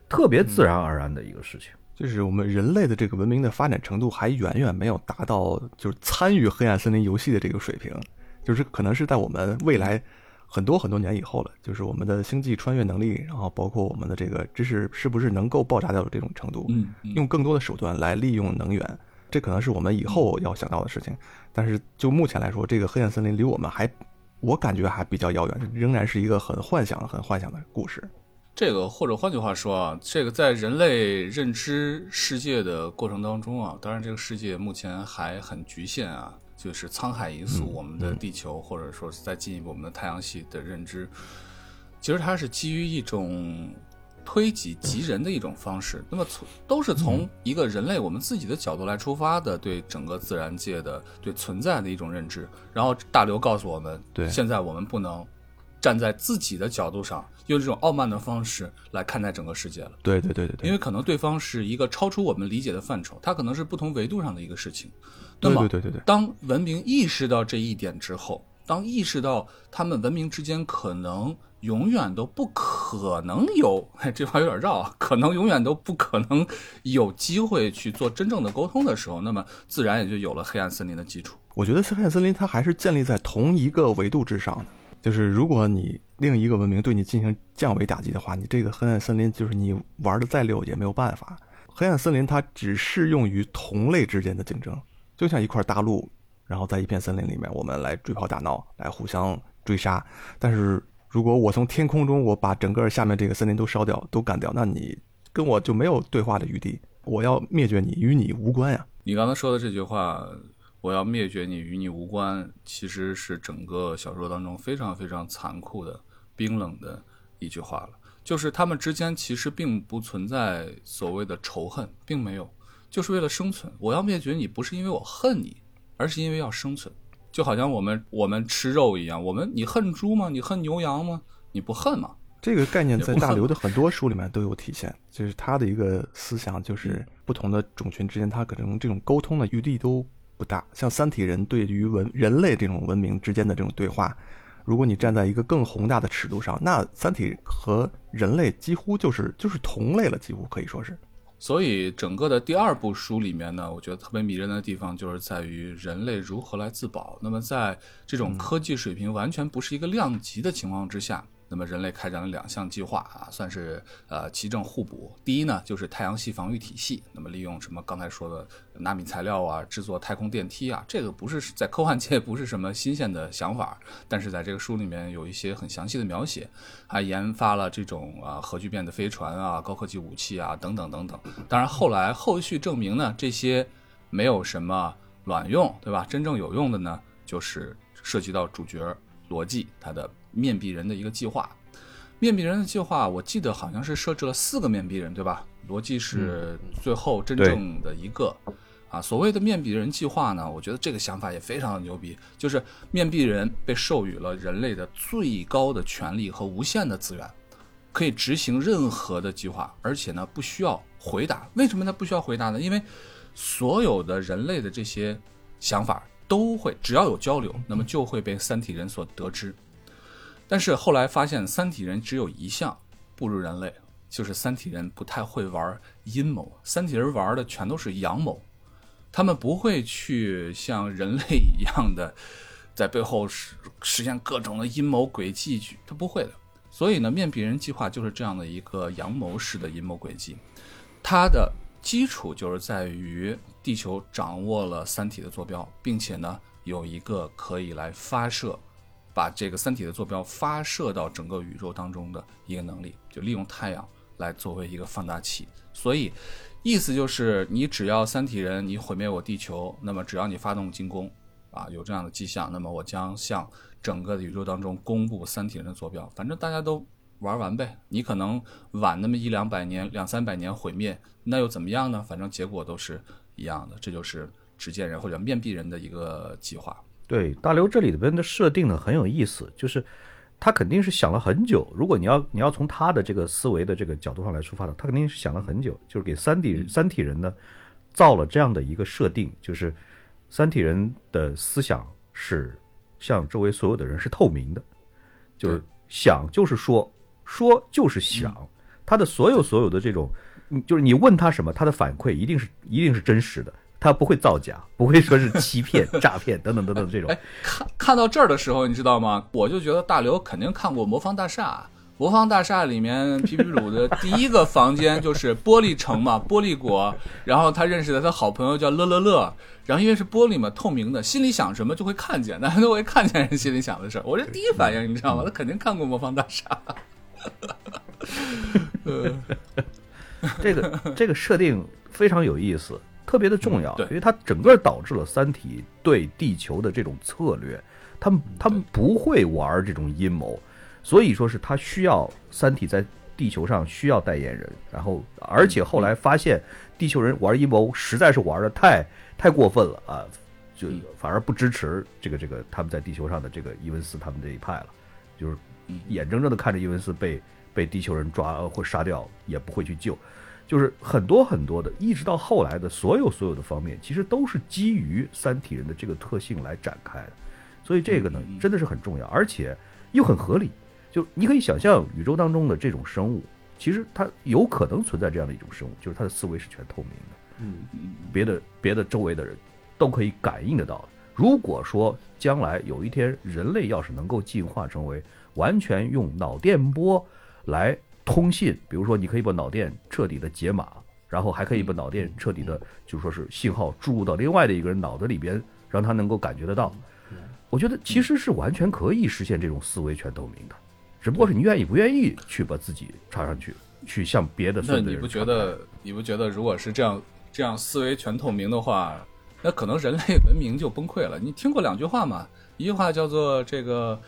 特别自然而然的一个事情。就是我们人类的这个文明的发展程度还远远没有达到就是参与黑暗森林游戏的这个水平，就是可能是在我们未来很多很多年以后了，就是我们的星际穿越能力，然后包括我们的这个知识是不是能够爆炸到这种程度，用更多的手段来利用能源，这可能是我们以后要想到的事情。但是就目前来说，这个黑暗森林离我们还，我感觉还比较遥远，仍然是一个很幻想、很幻想的故事。这个或者换句话说啊，这个在人类认知世界的过程当中啊，当然这个世界目前还很局限啊。就是沧海一粟，我们的地球，或者说是再进一步我们的太阳系的认知，其实它是基于一种推己及人的一种方式。那么都是从一个人类我们自己的角度来出发的，对整个自然界的对存在的一种认知。然后大刘告诉我们，对，现在我们不能站在自己的角度上，用这种傲慢的方式来看待整个世界了。对对对对对，因为可能对方是一个超出我们理解的范畴，它可能是不同维度上的一个事情。对对对对对，当文明意识到这一点之后，当意识到他们文明之间可能永远都不可能有，这话有点绕啊，可能永远都不可能有机会去做真正的沟通的时候，那么自然也就有了黑暗森林的基础。我觉得黑暗森林它还是建立在同一个维度之上的，就是如果你另一个文明对你进行降维打击的话，你这个黑暗森林就是你玩的再溜也没有办法。黑暗森林它只适用于同类之间的竞争，就像一块大陆，然后在一片森林里面我们来追跑打闹，来互相追杀。但是如果我从天空中我把整个下面这个森林都烧掉都干掉，那你跟我就没有对话的余地，我要灭绝你与你无关呀。你刚才说的这句话，我要灭绝你与你无关，其实是整个小说当中非常非常残酷的冰冷的一句话了，就是他们之间其实并不存在所谓的仇恨，并没有，就是为了生存。我要灭绝你不是因为我恨你，而是因为要生存。就好像我们我们吃肉一样，我们你恨猪吗？你恨牛羊吗？你不恨吗？这个概念在大刘的很多书里面都有体现，就是他的一个思想，就是不同的种群之间他可能这种沟通的余地都不大。像三体人对于文人类这种文明之间的这种对话，如果你站在一个更宏大的尺度上，那三体和人类几乎就是就是同类了，几乎可以说是。所以整个的第二部书里面呢，我觉得特别迷人的地方就是在于人类如何来自保。那么在这种科技水平完全不是一个量级的情况之下，那么人类开展了两项计划啊，算是呃奇正互补。第一呢，就是太阳系防御体系，那么利用什么刚才说的纳米材料啊，制作太空电梯啊，这个不是在科幻界不是什么新鲜的想法，但是在这个书里面有一些很详细的描写，还研发了这种啊核聚变的飞船啊，高科技武器啊等等等等。当然后来后续证明呢，这些没有什么卵用，对吧？真正有用的呢，就是涉及到主角罗辑他的面壁人的一个计划。面壁人的计划我记得好像是设置了四个面壁人，对吧？罗辑是最后真正的一个、嗯啊、所谓的面壁人计划呢，我觉得这个想法也非常的牛逼，就是面壁人被授予了人类的最高的权利和无限的资源，可以执行任何的计划，而且呢不需要回答。为什么他不需要回答呢？因为所有的人类的这些想法都会只要有交流，那么就会被三体人所得知。但是后来发现三体人只有一项不如人类，就是三体人不太会玩阴谋，三体人玩的全都是阳谋，他们不会去像人类一样的在背后实现各种的阴谋诡计，他不会的。所以呢，面壁人计划就是这样的一个阳谋式的阴谋诡计，它的基础就是在于地球掌握了三体的坐标，并且呢有一个可以来发射把这个三体的坐标发射到整个宇宙当中的一个能力，就利用太阳来作为一个放大器。所以意思就是你只要三体人你毁灭我地球，那么只要你发动进攻啊，有这样的迹象，那么我将向整个的宇宙当中公布三体人的坐标，反正大家都玩完呗，你可能晚那么一两百年两三百年毁灭，那又怎么样呢？反正结果都是一样的。这就是执剑人或者面壁人的一个计划。对，大刘这里边的设定呢很有意思，就是他肯定是想了很久。如果你要你要从他的这个思维的这个角度上来出发的，他肯定是想了很久，就是给三体三体人呢造了这样的一个设定，就是三体人的思想是向周围所有的人是透明的，就是想就是说说就是想、嗯、他的所有所有的这种，就是你问他什么，他的反馈一定是一定是真实的。他不会造假，不会说是欺骗诈骗等等等等这种、哎哎、看, 看到这儿的时候你知道吗，我就觉得大刘肯定看过魔方大厦。魔方大厦里面皮皮鲁的第一个房间就是玻璃城嘛，玻璃国，然后他认识的他好朋友叫乐乐乐，然后因为是玻璃嘛，透明的，心里想什么就会看见，那都会看见人心里想的事儿。我这第一反应你知道吗，他肯定看过魔方大厦。呃、这个这个设定非常有意思，特别的重要、嗯、因为它整个导致了三体对地球的这种策略，他们他们不会玩这种阴谋，所以说是他需要三体在地球上需要代言人，然后而且后来发现地球人玩阴谋实在是玩的太太过分了啊，就反而不支持这个这个他们在地球上的这个伊文斯他们这一派了，就是眼睁睁的看着伊文斯被被地球人抓或杀掉也不会去救。就是很多很多的，一直到后来的所有所有的方面，其实都是基于三体人的这个特性来展开的。所以这个呢真的是很重要，而且又很合理。就你可以想象宇宙当中的这种生物，其实它有可能存在这样的一种生物，就是它的思维是全透明的，嗯，别的别的周围的人都可以感应得到。如果说将来有一天人类要是能够进化成为完全用脑电波来通信，比如说你可以把脑电彻底的解码，然后还可以把脑电彻底的就说是信号注入到另外的一个人脑子里边，让他能够感觉得到，我觉得其实是完全可以实现这种思维全透明的，只不过是你愿意不愿意去把自己插上去，去向别的。那你不觉得你不觉得如果是这样这样思维全透明的话，那可能人类文明就崩溃了。你听过两句话吗？一句话叫做这个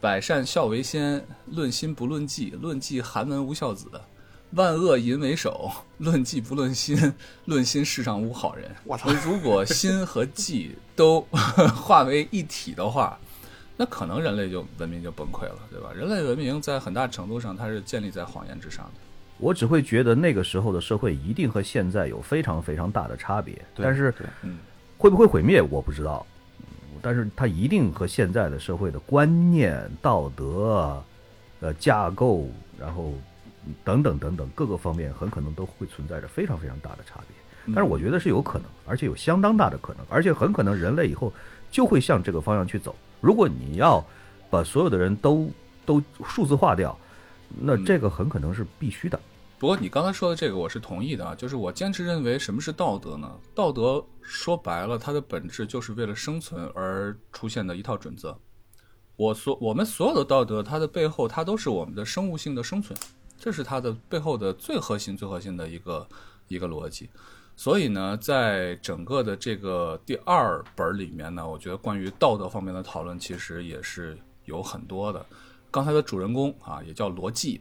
百善孝为先，论心不论迹，论迹寒门无孝子，万恶淫为首，论迹不论心，论心世上无好人。如果心和迹都化为一体的话，那可能人类就文明就崩溃了，对吧？人类文明在很大程度上它是建立在谎言之上的。我只会觉得那个时候的社会一定和现在有非常非常大的差别，但是会不会毁灭我不知道，但是它一定和现在的社会的观念、道德、呃架构，然后等等等等各个方面很可能都会存在着非常非常大的差别。但是我觉得是有可能，而且有相当大的可能，而且很可能人类以后就会向这个方向去走。如果你要把所有的人都都数字化掉，那这个很可能是必须的。不过你刚才说的这个我是同意的啊，就是我坚持认为什么是道德呢？道德说白了它的本质就是为了生存而出现的一套准则。我所我们所有的道德它的背后它都是我们的生物性的生存，这是它的背后的最核心最核心的一个一个逻辑。所以呢，在整个的这个第二本里面呢，我觉得关于道德方面的讨论其实也是有很多的。刚才的主人公啊，也叫罗辑，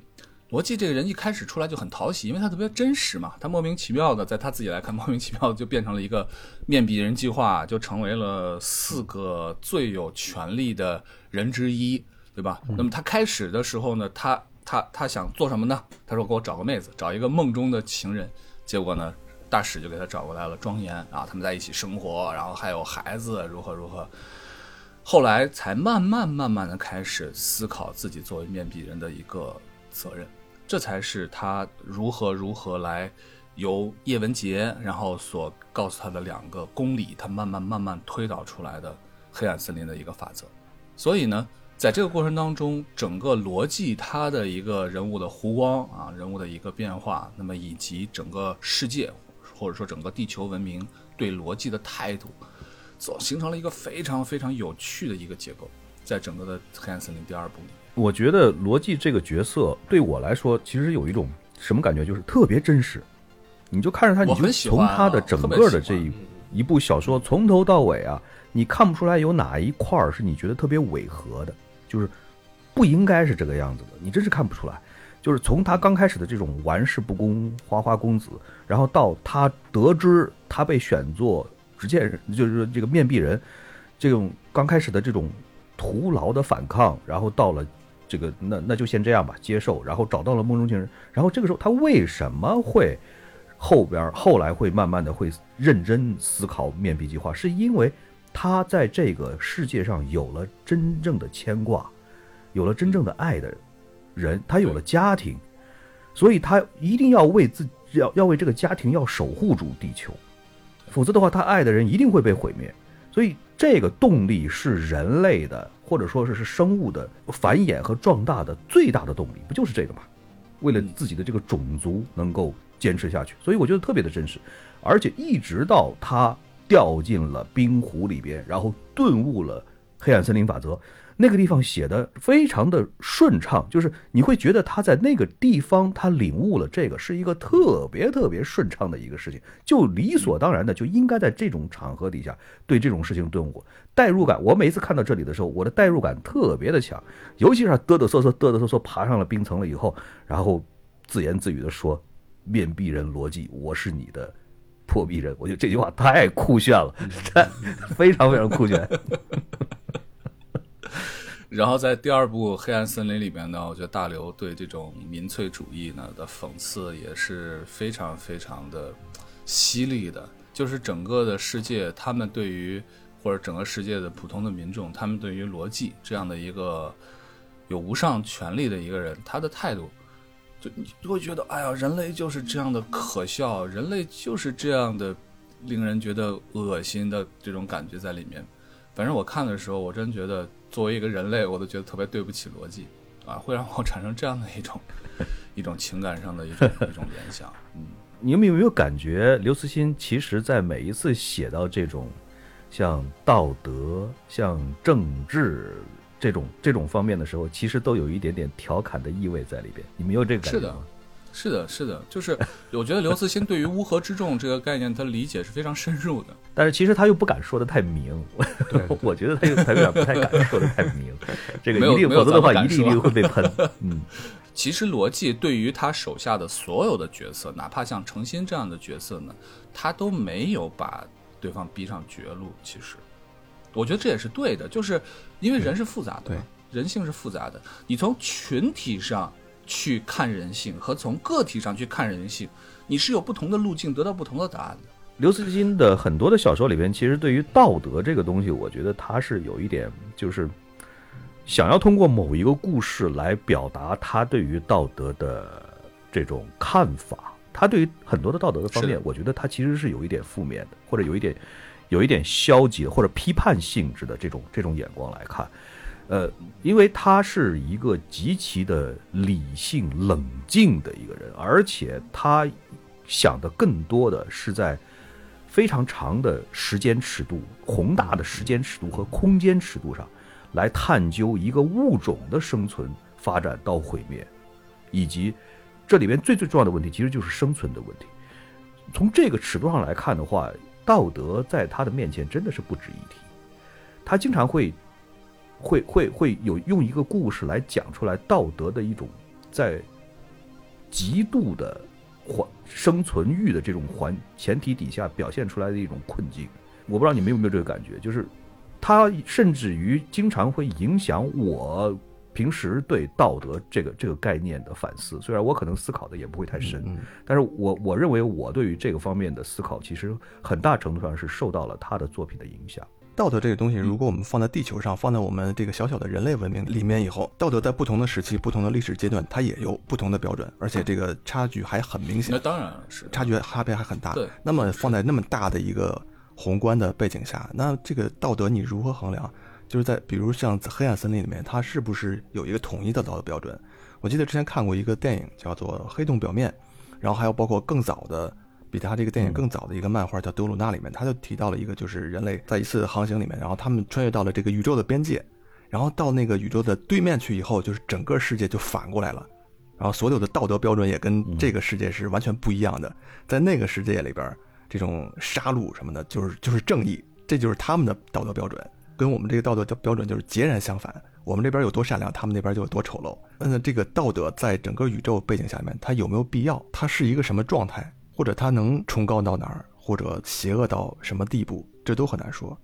罗辑这个人一开始出来就很讨喜，因为他特别真实嘛，他莫名其妙的，在他自己来看莫名其妙的就变成了一个面壁人计划，就成为了四个最有权力的人之一，对吧？那么他开始的时候呢，他他他想做什么呢？他说给我找个妹子，找一个梦中的情人。结果呢，大使就给他找过来了庄严啊，他们在一起生活，然后还有孩子，如何如何。后来才慢慢慢慢的开始思考自己作为面壁人的一个责任，这才是他如何如何来由叶文洁然后所告诉他的两个公理，他慢慢慢慢推导出来的黑暗森林的一个法则。所以呢，在这个过程当中，整个逻辑他的一个人物的弧光啊，人物的一个变化，那么以及整个世界或者说整个地球文明对逻辑的态度，形成了一个非常非常有趣的一个结构，在整个的黑暗森林第二部里。我觉得罗辑这个角色对我来说其实有一种什么感觉，就是特别真实，你就看着他，你就从他的整个的这一一部小说从头到尾啊，你看不出来有哪一块是你觉得特别违和的，就是不应该是这个样子的，你真是看不出来。就是从他刚开始的这种玩世不恭花花公子，然后到他得知他被选作只见就是这个面壁人，这种刚开始的这种徒劳的反抗，然后到了这个那那就先这样吧，接受，然后找到了梦中情人，然后这个时候他为什么会后边后来会慢慢的会认真思考面壁计划，是因为他在这个世界上有了真正的牵挂，有了真正的爱的人，他有了家庭，所以他一定要为自己要要为这个家庭要守护住地球。否则的话，他爱的人一定会被毁灭，所以这个动力是人类的，或者说是生物的繁衍和壮大的最大的动力，不就是这个吗？为了自己的这个种族能够坚持下去，所以我觉得特别的真实，而且一直到他掉进了冰湖里边，然后顿悟了黑暗森林法则，那个地方写的非常的顺畅，就是你会觉得他在那个地方他领悟了这个是一个特别特别顺畅的一个事情，就理所当然的就应该在这种场合底下对这种事情顿悟。代入感，我每一次看到这里的时候，我的代入感特别的强，尤其是他嘚嘚瑟瑟嘚嘚瑟瑟爬上了冰层了以后，然后自言自语的说面壁人逻辑，我是你的破壁人。我觉得这句话太酷炫了，非常非常酷炫。然后在第二部《黑暗森林》里面呢，我觉得大刘对这种民粹主义呢的讽刺也是非常非常的犀利的，就是整个的世界他们对于或者整个世界的普通的民众，他们对于罗辑这样的一个有无上权力的一个人，他的态度，就你会觉得哎呀，人类就是这样的可笑，人类就是这样的令人觉得恶心的这种感觉在里面。反正我看的时候，我真觉得作为一个人类，我都觉得特别对不起罗辑啊，会让我产生这样的一种一种情感上的一种一种联想。嗯，你有没有感觉刘慈欣其实在每一次写到这种像道德、像政治这种这种方面的时候，其实都有一点点调侃的意味在里边？你没有这个感觉吗？是的，是的，是的，就是我觉得刘慈欣对于乌合之众这个概念，他理解是非常深入的。但是其实他又不敢说的太明，对对对我觉得他又他有点不太敢说的太明，这个一定否则的话，一定一定会被喷。嗯，其实罗辑对于他手下的所有的角色，哪怕像程心这样的角色呢，他都没有把对方逼上绝路。其实我觉得这也是对的，就是因为人是复杂的、嗯、人性是复杂的，你从群体上去看人性和从个体上去看人性，你是有不同的路径得到不同的答案的。刘慈欣的很多的小说里边，其实对于道德这个东西，我觉得他是有一点就是想要通过某一个故事来表达他对于道德的这种看法。他对于很多的道德的方面，我觉得他其实是有一点负面的，或者有一点有一点消极的或者批判性质的这种这种眼光来看，呃，因为他是一个极其的理性冷静的一个人，而且他想的更多的是在非常长的时间尺度、宏大的时间尺度和空间尺度上来探究一个物种的生存、发展到毁灭，以及这里面最最重要的问题其实就是生存的问题。从这个尺度上来看的话，道德在他的面前真的是不值一提。他经常会会会会有用一个故事来讲出来道德的一种在极度的生存欲的这种环前提底下表现出来的一种困境。我不知道你们有没有这个感觉，就是他甚至于经常会影响我平时对道德这个这个概念的反思，虽然我可能思考的也不会太深，嗯嗯，但是我我认为我对于这个方面的思考，其实很大程度上是受到了他的作品的影响。道德这个东西，如果我们放在地球上，放在我们这个小小的人类文明里面以后，道德在不同的时期、不同的历史阶段，它也有不同的标准，而且这个差距还很明显。那当然是差距差别还很大。对，那么放在那么大的一个宏观的背景下，那这个道德你如何衡量？就是在比如像黑暗森林里面，它是不是有一个统一的道德标准？我记得之前看过一个电影叫做《黑洞表面》，然后还有包括更早的比它这个电影更早的一个漫画叫《德鲁纳》里面，它就提到了一个就是人类在一次航行里面，然后他们穿越到了这个宇宙的边界，然后到那个宇宙的对面去以后，就是整个世界就反过来了，然后所有的道德标准也跟这个世界是完全不一样的。在那个世界里边，这种杀戮什么的就是就是正义，这就是他们的道德标准，跟我们这个道德标准就是截然相反。我们这边有多善良，他们那边就有多丑陋。那这个道德在整个宇宙背景下面，它有没有必要？它是一个什么状态？或者它能崇高到哪儿？或者邪恶到什么地步？这都很难说。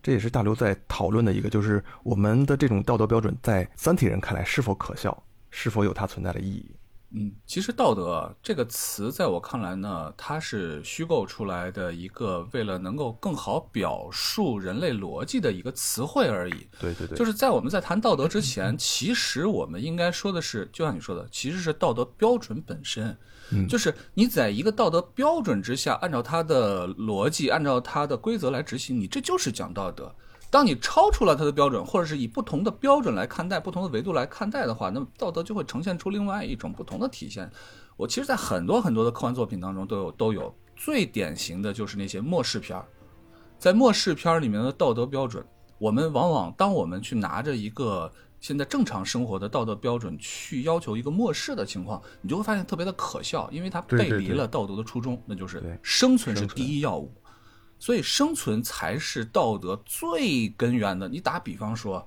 这也是大刘在讨论的一个，就是我们的这种道德标准在三体人看来是否可笑，是否有它存在的意义？嗯，其实道德这个词在我看来呢，它是虚构出来的一个为了能够更好表述人类逻辑的一个词汇而已。对对对，就是在我们在谈道德之前，其实我们应该说的是，就像你说的，其实是道德标准本身。嗯，就是你在一个道德标准之下，按照它的逻辑，按照它的规则来执行，你这就是讲道德。当你超出了它的标准，或者是以不同的标准来看待、不同的维度来看待的话，那么道德就会呈现出另外一种不同的体现。我其实在很多很多的科幻作品当中都有都有，最典型的就是那些末世片。在末世片里面的道德标准，我们往往当我们去拿着一个现在正常生活的道德标准去要求一个末世的情况，你就会发现特别的可笑，因为它背离了道德的初衷，对对对，那就是生存是第一要务。所以生存才是道德最根源的。你打比方说，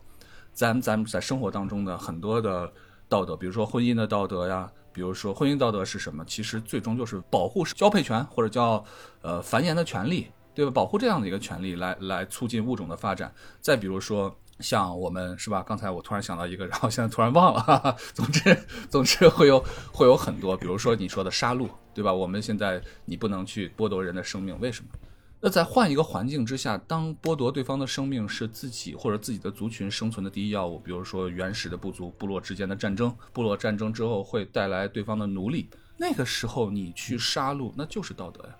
咱们咱们在生活当中的很多的道德，比如说婚姻的道德呀，比如说婚姻道德是什么？其实最终就是保护交配权，或者叫呃繁衍的权利，对吧？保护这样的一个权利来来促进物种的发展。再比如说像我们是吧？刚才我突然想到一个，然后现在突然忘了。哈哈，总之总之会有会有很多，比如说你说的杀戮，对吧？我们现在你不能去剥夺人的生命，为什么？那在换一个环境之下，当剥夺对方的生命是自己或者自己的族群生存的第一要务，比如说原始的部族部落之间的战争，部落战争之后会带来对方的奴隶，那个时候你去杀戮那就是道德呀，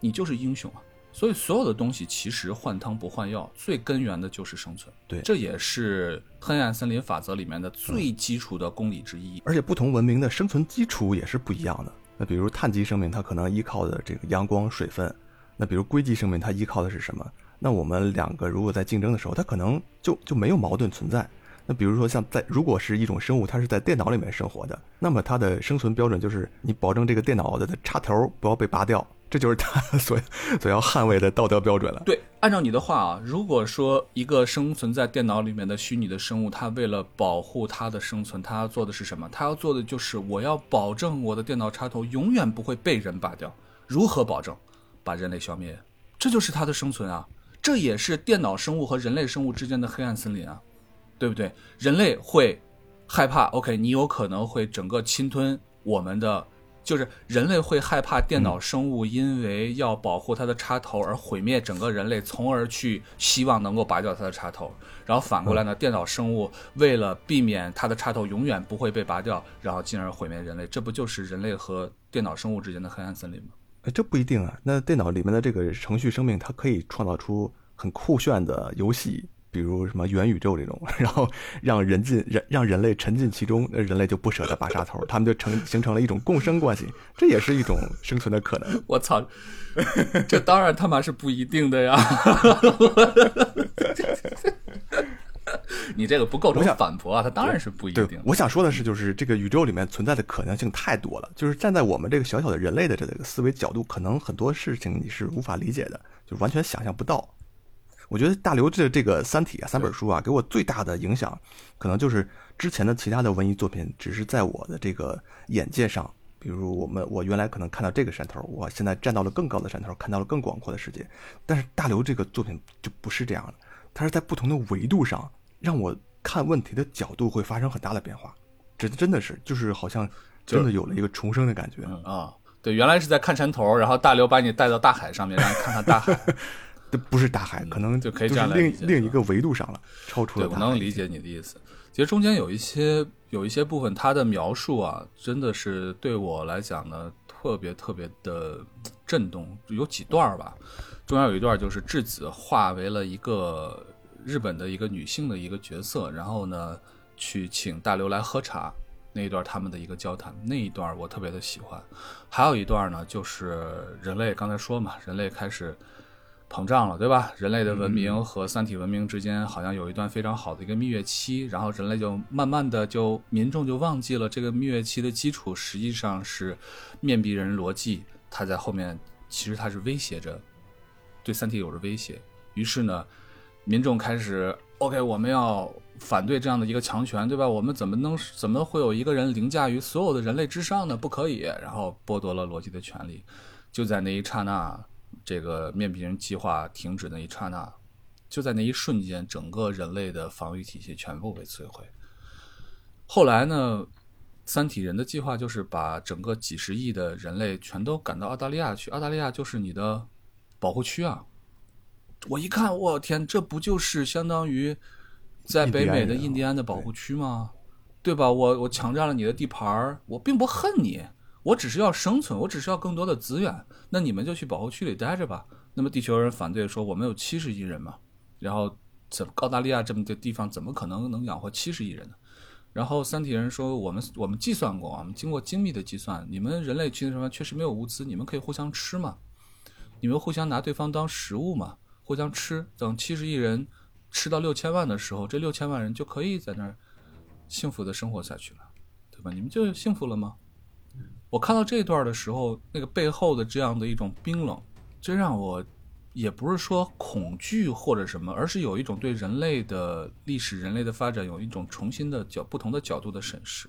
你就是英雄啊。所以所有的东西其实换汤不换药，最根源的就是生存。对，这也是黑暗森林法则里面的最基础的公理之一。嗯、而且不同文明的生存基础也是不一样的。那比如碳基生命它可能依靠的这个阳光水分，那比如硅基生命它依靠的是什么？那我们两个如果在竞争的时候，它可能就就没有矛盾存在。那比如说像在如果是一种生物它是在电脑里面生活的，那么它的生存标准就是你保证这个电脑的插头不要被拔掉，这就是它所所要捍卫的道德标准了。对，按照你的话啊，如果说一个生存在电脑里面的虚拟的生物，它为了保护它的生存，它要做的是什么？它要做的就是我要保证我的电脑插头永远不会被人拔掉。如何保证？把人类消灭，这就是它的生存啊。这也是电脑生物和人类生物之间的黑暗森林啊。对不对？人类会害怕 OK 你有可能会整个侵吞我们的，就是人类会害怕电脑生物因为要保护它的插头而毁灭整个人类，从而去希望能够拔掉它的插头。然后反过来呢，电脑生物为了避免它的插头永远不会被拔掉，然后进而毁灭人类。这不就是人类和电脑生物之间的黑暗森林吗？这不一定啊。那电脑里面的这个程序生命它可以创造出很酷炫的游戏，比如什么元宇宙这种，然后让人进人让人类沉浸其中，人类就不舍得拔插头，他们就成形成了一种共生关系，这也是一种生存的可能。我操，这当然他妈是不一定的呀！你这个不构成反驳啊，它当然是不一定的。我想说的是，就是这个宇宙里面存在的可能性太多了，就是站在我们这个小小的人类的这个思维角度，可能很多事情你是无法理解的，就完全想象不到。我觉得大刘这这个三体啊，三本书啊，给我最大的影响可能就是之前的其他的文艺作品只是在我的这个眼界上，比如我们我原来可能看到这个山头，我现在站到了更高的山头，看到了更广阔的世界。但是大刘这个作品就不是这样的，它是在不同的维度上让我看问题的角度会发生很大的变化。真真的是就是好像真的有了一个重生的感觉啊、嗯哦。对，原来是在看山头，然后大刘把你带到大海上面，让你看看大海。不是大海，可能就可以这样来理解，另一个维度上了，超出了大海。我能理解你的意思。其实中间有一些有一些部分，它的描述啊，真的是对我来讲呢，特别特别的震动。有几段吧，中间有一段就是质子化为了一个日本的一个女性的一个角色，然后呢去请大刘来喝茶，那一段他们的一个交谈，那一段我特别的喜欢。还有一段呢，就是人类刚才说嘛，人类开始膨胀了，对吧？人类的文明和三体文明之间好像有一段非常好的一个蜜月期，然后人类就慢慢的就民众就忘记了这个蜜月期的基础实际上是面壁人逻辑，它在后面其实它是威胁着，对三体有着威胁。于是呢，民众开始 OK 我们要反对这样的一个强权，对吧？我们怎么能怎么会有一个人凌驾于所有的人类之上呢？不可以。然后剥夺了逻辑的权利，就在那一刹那，这个面壁人计划停止那一刹那，就在那一瞬间，整个人类的防御体系全部被摧毁。后来呢，三体人的计划就是把整个几十亿的人类全都赶到澳大利亚去，澳大利亚就是你的保护区啊！我一看，我天，这不就是相当于在北美的印第安的保护区吗？对吧？我我抢占了你的地盘，我并不恨你。我只是要生存，我只是要更多的资源，那你们就去保护区里待着吧。那么地球人反对说，我们有七十亿人嘛，然后澳大利亚这么的地方怎么可能能养活七十亿人呢？然后三体人说，我们我们计算过，我们经过精密的计算，你们人类去那什么确实没有物资，你们可以互相吃嘛，你们互相拿对方当食物嘛，互相吃，等七十亿人吃到六千万的时候，这六千万人就可以在那儿幸福的生活下去了，对吧？你们就幸福了吗？我看到这段的时候，那个背后的这样的一种冰冷，这让我也不是说恐惧或者什么，而是有一种对人类的历史、人类的发展有一种重新的角、不同的角度的审视。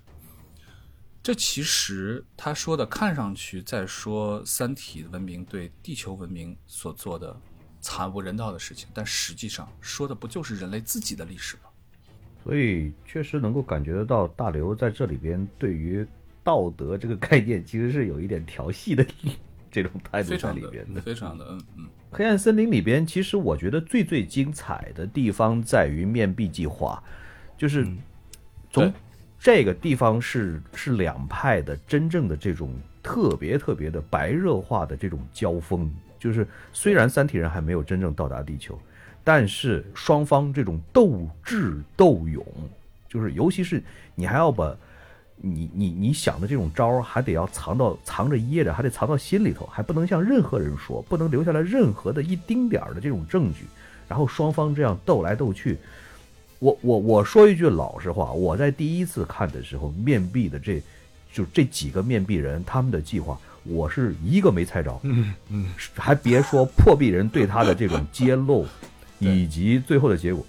这其实他说的看上去在说三体文明对地球文明所做的惨无人道的事情，但实际上说的不就是人类自己的历史吗？所以确实能够感觉得到，大刘在这里边对于道德这个概念其实是有一点调戏的这种态度在里边的，非常的，嗯嗯。黑暗森林里边，其实我觉得最最精彩的地方在于面壁计划，就是从这个地方是是两派的真正的这种特别特别的白热化的这种交锋，就是虽然三体人还没有真正到达地球，但是双方这种斗智斗勇，就是尤其是你还要把你你你想的这种招还得要藏到藏着掖着，还得藏到心里头，还不能向任何人说，不能留下来任何的一丁点的这种证据，然后双方这样斗来斗去。我我我说一句老实话，我在第一次看的时候，面壁的这就这几个面壁人他们的计划，我是一个没猜着，嗯嗯，还别说破壁人对他的这种揭露以及最后的结果，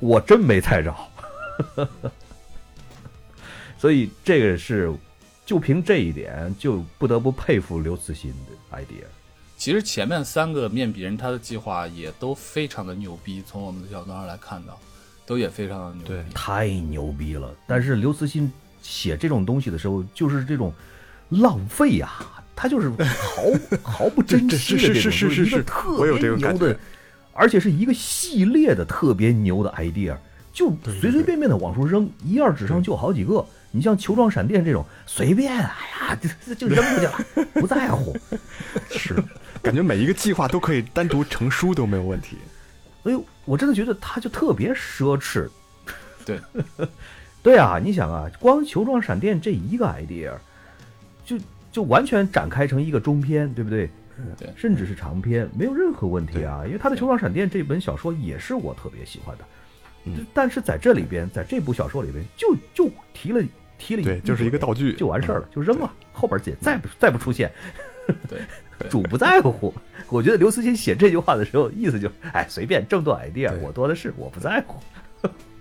我真没猜着。所以这个是，就凭这一点，就不得不佩服刘慈欣的 idea。其实前面三个面壁人他的计划也都非常的牛逼，从我们的角度上来看到，都也非常的牛逼，对，太牛逼了。但是刘慈欣写这种东西的时候，就是这种浪费啊，他就是毫毫不珍惜的这种，是是是是是，特别牛的，而且是一个系列的特别牛的 idea， 就随随便便的往出扔，一二指上就好几个。你像球状闪电这种随便，哎呀，就就扔出去了，不在乎。是，感觉每一个计划都可以单独成书都没有问题。哎呦，我真的觉得他就特别奢侈。对，对啊，你想啊，光球状闪电这一个 idea， 就就完全展开成一个中篇，对不对？对，甚至是长篇，没有任何问题啊。因为他的球状闪电这本小说也是我特别喜欢的，嗯、但是在这里边，在这部小说里边，就就提了。踢了，对，就是一个道具就完事儿了，就扔了，后边姐再不再不出现，对，主不在乎。我觉得刘慈欣写这句话的时候，意思就是，哎，随便这么多 idea， 我多的是，我不在乎。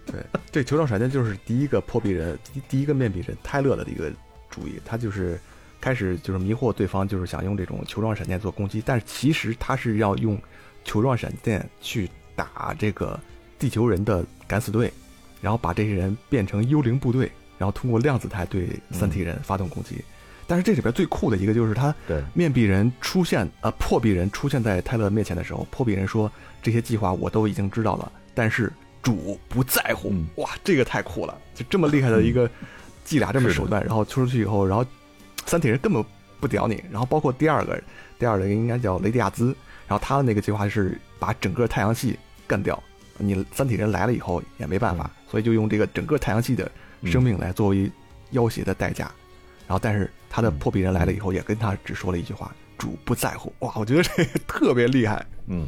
对，这球状闪电就是第一个破壁人，第一个面壁人泰勒的一个主意，他就是开始就是迷惑对方，就是想用这种球状闪电做攻击，但是其实他是要用球状闪电去打这个地球人的敢死队，然后把这些人变成幽灵部队。然后通过量子态对三体人发动攻击，嗯、但是这里边最酷的一个就是他面壁人出现，呃，破壁人出现在泰勒面前的时候，破壁人说这些计划我都已经知道了，但是主不在乎。嗯、哇，这个太酷了！就这么厉害的一个伎俩，这么手段，然后出出去以后，然后三体人根本不屌你。然后包括第二个，第二个应该叫雷迪亚兹，然后他的那个计划是把整个太阳系干掉，你三体人来了以后也没办法，嗯、所以就用这个整个太阳系的生命来作为要挟的代价，然后但是他的破壁人来了以后，也跟他只说了一句话：“主不在乎。”哇，我觉得这个特别厉害。嗯，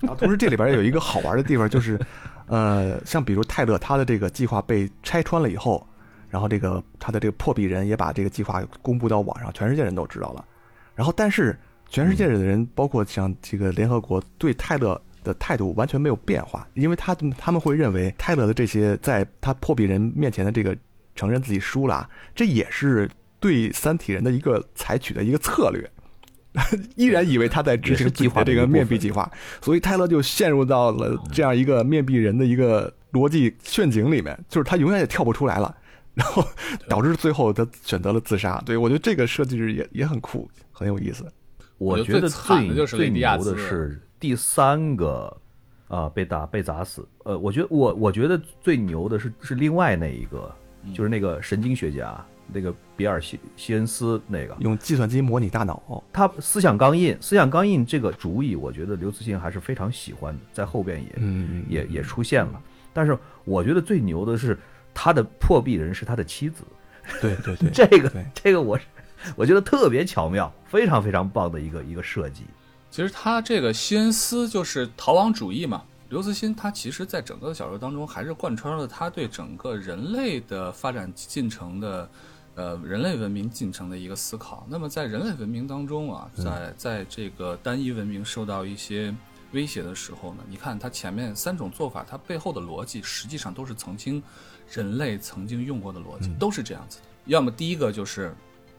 然后同时这里边有一个好玩的地方就是，呃，像比如泰勒他的这个计划被拆穿了以后，然后这个他的这个破壁人也把这个计划公布到网上，全世界人都知道了。然后但是全世界的人，包括像这个联合国对泰勒的态度完全没有变化，因为他他们会认为泰勒的这些在他破壁人面前的这个承认自己输了，这也是对三体人的一个采取的一个策略，依然以为他在执行计划这个面壁计划，所以泰勒就陷入到了这样一个面壁人的一个逻辑陷阱里面，就是他永远也跳不出来了，然后导致最后他选择了自杀。对，我觉得这个设计也也很酷，很有意思。我觉得最最牛的是第三个，啊，被打被砸死。呃，我觉得我我觉得最牛的是是另外那一个，就是那个神经学家，那个比尔希希恩斯那个用计算机模拟大脑，他思想钢印，思想钢印这个主意，我觉得刘慈欣还是非常喜欢的，在后边也、嗯、也也出现了。但是我觉得最牛的是他的破壁人是他的妻子，对对对，这个这个我我觉得特别巧妙，非常非常棒的一个一个设计。其实他这个希恩斯就是逃亡主义嘛，刘慈欣他其实在整个小说当中还是贯穿了他对整个人类的发展进程的，呃，人类文明进程的一个思考。那么在人类文明当中啊，在在这个单一文明受到一些威胁的时候呢，你看他前面三种做法，他背后的逻辑实际上都是曾经人类曾经用过的逻辑，都是这样子的。要么第一个就是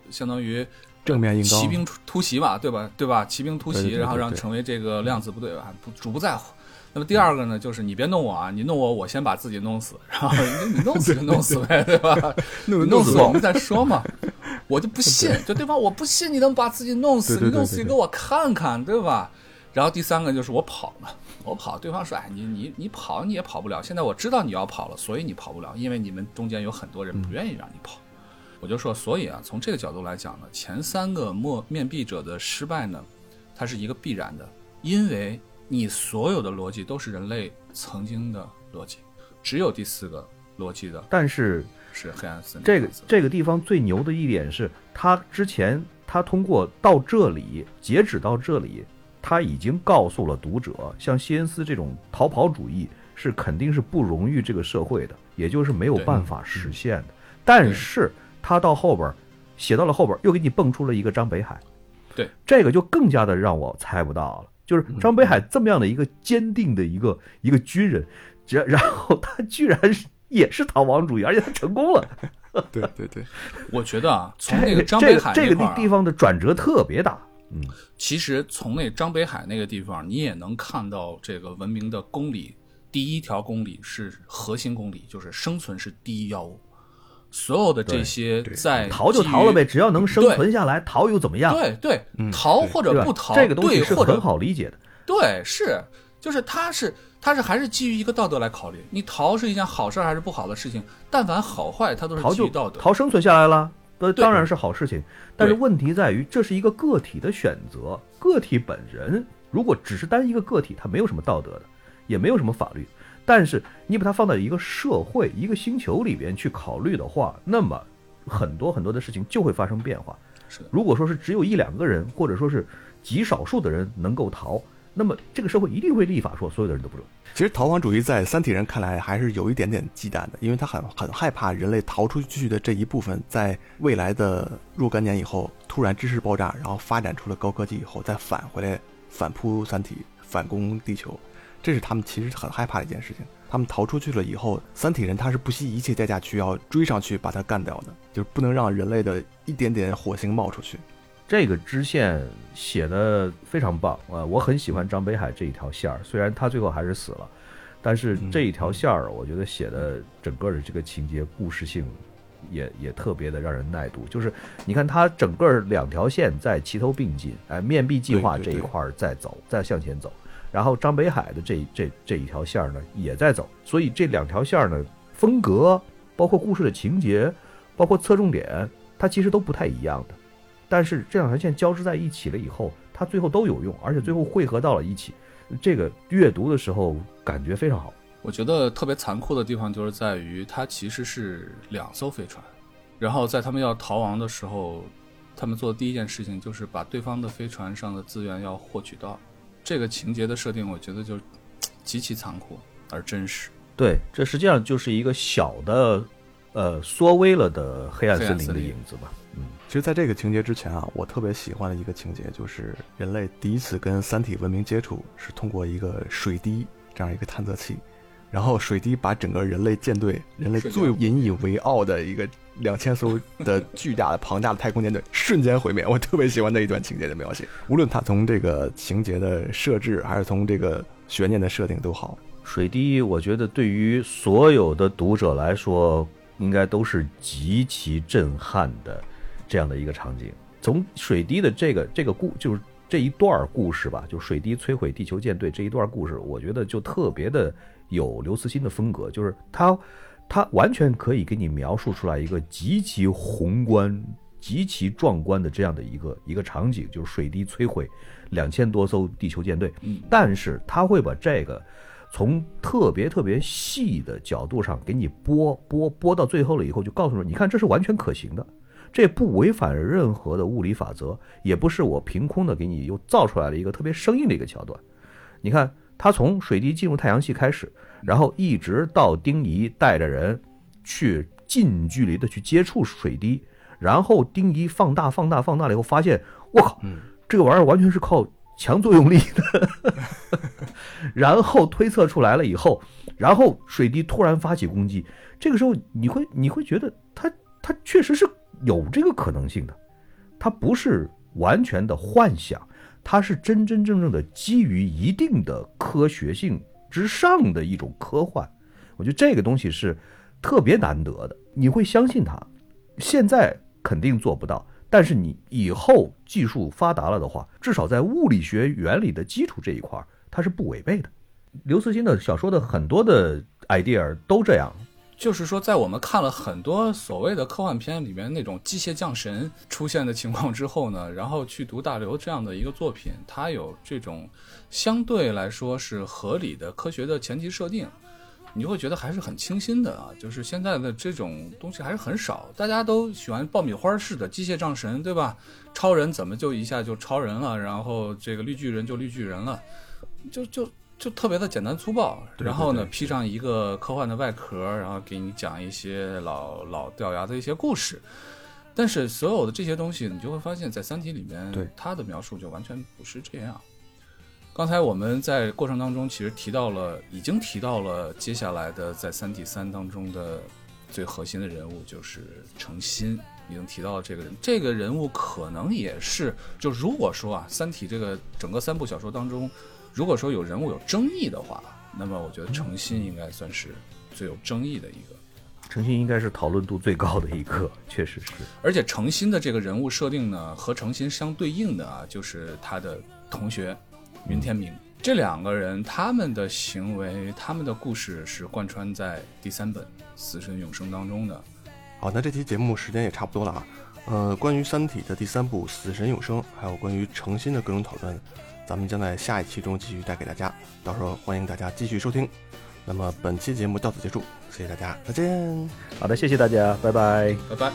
相当于正面硬刚，骑兵突袭嘛，对吧？对吧？骑兵突袭，对对对对对，然后让成为这个量子部队吧，不主不在乎。那么第二个呢，就是你别弄我啊，你弄我，我先把自己弄死，然后你弄死就弄死呗，对吧？弄弄死我们再说嘛。我就不信，就对吧？我不信你能把自己弄死，你弄死你给我看看，对吧？然后第三个就是我跑了，我跑，对方说哎，你你你跑你也跑不了，现在我知道你要跑了，所以你跑不了，因为你们中间有很多人不愿意让你跑。嗯，我就说，所以啊，从这个角度来讲呢，前三个面壁者的失败呢，它是一个必然的，因为你所有的逻辑都是人类曾经的逻辑，只有第四个逻辑的，但是是黑暗森林。这个这个地方最牛的一点是，他之前他通过到这里截止到这里，他已经告诉了读者，像希恩斯这种逃跑主义是肯定是不容于这个社会的，也就是没有办法实现的。但是他到后边写到了后边又给你蹦出了一个张北海，对，这个就更加的让我猜不到了，就是张北海这么样的一个坚定的一个、嗯、一个军人，然后他居然是也是逃亡主义，而且他成功了。对对对，我觉得啊，从那个张北海、啊、这个、这个、地方的转折特别大。嗯，其实从那张北海那个地方，你也能看到这个文明的公理，第一条公理是核心公理，就是生存是第一要务。所有的这些在逃就逃了呗，只要能生存下来，逃又怎么样？对对、嗯，逃或者不逃，这个东西是很好理解的。对，是，就是它是它是还是基于一个道德来考虑，你逃是一件好事还是不好的事情，但凡好坏它都是基于道德。逃生存下来了，那当然是好事情。但是问题在于，这是一个个体的选择，个体本人如果只是单一个个体，它没有什么道德的，也没有什么法律。但是你把它放到一个社会一个星球里边去考虑的话，那么很多很多的事情就会发生变化。是的，如果说是只有一两个人或者说是极少数的人能够逃，那么这个社会一定会立法说所有的人都不准。其实逃亡主义在三体人看来还是有一点点忌惮的，因为他很很害怕人类逃出去的这一部分在未来的若干年以后突然知识爆炸，然后发展出了高科技以后再返回来反扑三体反攻地球，这是他们其实很害怕的一件事情。他们逃出去了以后，三体人他是不惜一切代价去要追上去把它干掉的，就是不能让人类的一点点火星冒出去。这个支线写得非常棒啊！我很喜欢张北海这一条线儿，虽然他最后还是死了，但是这一条线儿我觉得写的整个的这个情节故事性也也特别的让人耐读。就是你看他整个两条线在齐头并进，哎，面壁计划这一块在走，在向前走。然后张北海的这这这一条线呢也在走，所以这两条线呢风格包括故事的情节包括侧重点它其实都不太一样的，但是这两条线交织在一起了以后它最后都有用，而且最后汇合到了一起，这个阅读的时候感觉非常好。我觉得特别残酷的地方就是在于它其实是两艘飞船，然后在他们要逃亡的时候他们做的第一件事情就是把对方的飞船上的资源要获取到，这个情节的设定我觉得就极其残酷而真实。对，这实际上就是一个小的呃缩微了的黑暗森林的影子吧。嗯，其实在这个情节之前啊，我特别喜欢的一个情节就是人类第一次跟三体文明接触是通过一个水滴这样一个探测器，然后水滴把整个人类舰队，人类最引以为傲的一个两千艘的巨大的庞大的太空舰队瞬间毁灭。我特别喜欢那一段情节的描写，无论它从这个情节的设置还是从这个悬念的设定都好。水滴我觉得对于所有的读者来说应该都是极其震撼的这样的一个场景。从水滴的这个这个故就是这一段故事吧，就水滴摧毁地球舰队这一段故事，我觉得就特别的有刘慈欣的风格，就是他他完全可以给你描述出来一个极其宏观极其壮观的这样的一个一个场景，就是水滴摧毁两千多艘地球舰队，但是他会把这个从特别特别细的角度上给你拨拨拨到最后了以后，就告诉你，你看这是完全可行的，这不违反任何的物理法则，也不是我凭空的给你又造出来了一个特别生硬的一个桥段。你看他从水滴进入太阳系开始，然后一直到丁仪带着人去近距离的去接触水滴，然后丁仪放大放大放大了以后发现，我靠，这个玩意儿完全是靠强作用力的然后推测出来了以后，然后水滴突然发起攻击，这个时候你会你会觉得它它确实是有这个可能性的，它不是完全的幻想，它是真真正正的基于一定的科学性之上的一种科幻。我觉得这个东西是特别难得的，你会相信它。现在肯定做不到，但是你以后技术发达了的话，至少在物理学原理的基础这一块它是不违背的。刘慈欣的小说的很多的 idea 都这样，就是说在我们看了很多所谓的科幻片里面那种机械降神出现的情况之后呢，然后去读大刘这样的一个作品，它有这种相对来说是合理的科学的前提设定，你就会觉得还是很清新的啊。就是现在的这种东西还是很少，大家都喜欢爆米花式的机械降神，对吧？超人怎么就一下就超人了，然后这个绿巨人就绿巨人了，就就就特别的简单粗暴，然后呢披上一个科幻的外壳，然后给你讲一些老老掉牙的一些故事。但是所有的这些东西你就会发现在三体里面，对它的描述就完全不是这样。刚才我们在过程当中其实提到了已经提到了接下来的在三体三当中的最核心的人物就是程心，已经提到了这个人这个人物可能也是，就如果说啊三体这个整个三部小说当中，如果说有人物有争议的话，那么我觉得程心应该算是最有争议的一个。程心应该是讨论度最高的一个，确实是。而且程心的这个人物设定呢，和程心相对应的啊，就是他的同学云天明、嗯、这两个人，他们的行为，他们的故事是贯穿在第三本《死神永生》当中的。好，那这期节目时间也差不多了啊。呃，关于《三体》的第三部《死神永生》，还有关于程心的各种讨论，咱们将在下一期中继续带给大家，到时候欢迎大家继续收听。那么本期节目到此结束，谢谢大家，再见。好的，谢谢大家，拜拜，拜拜。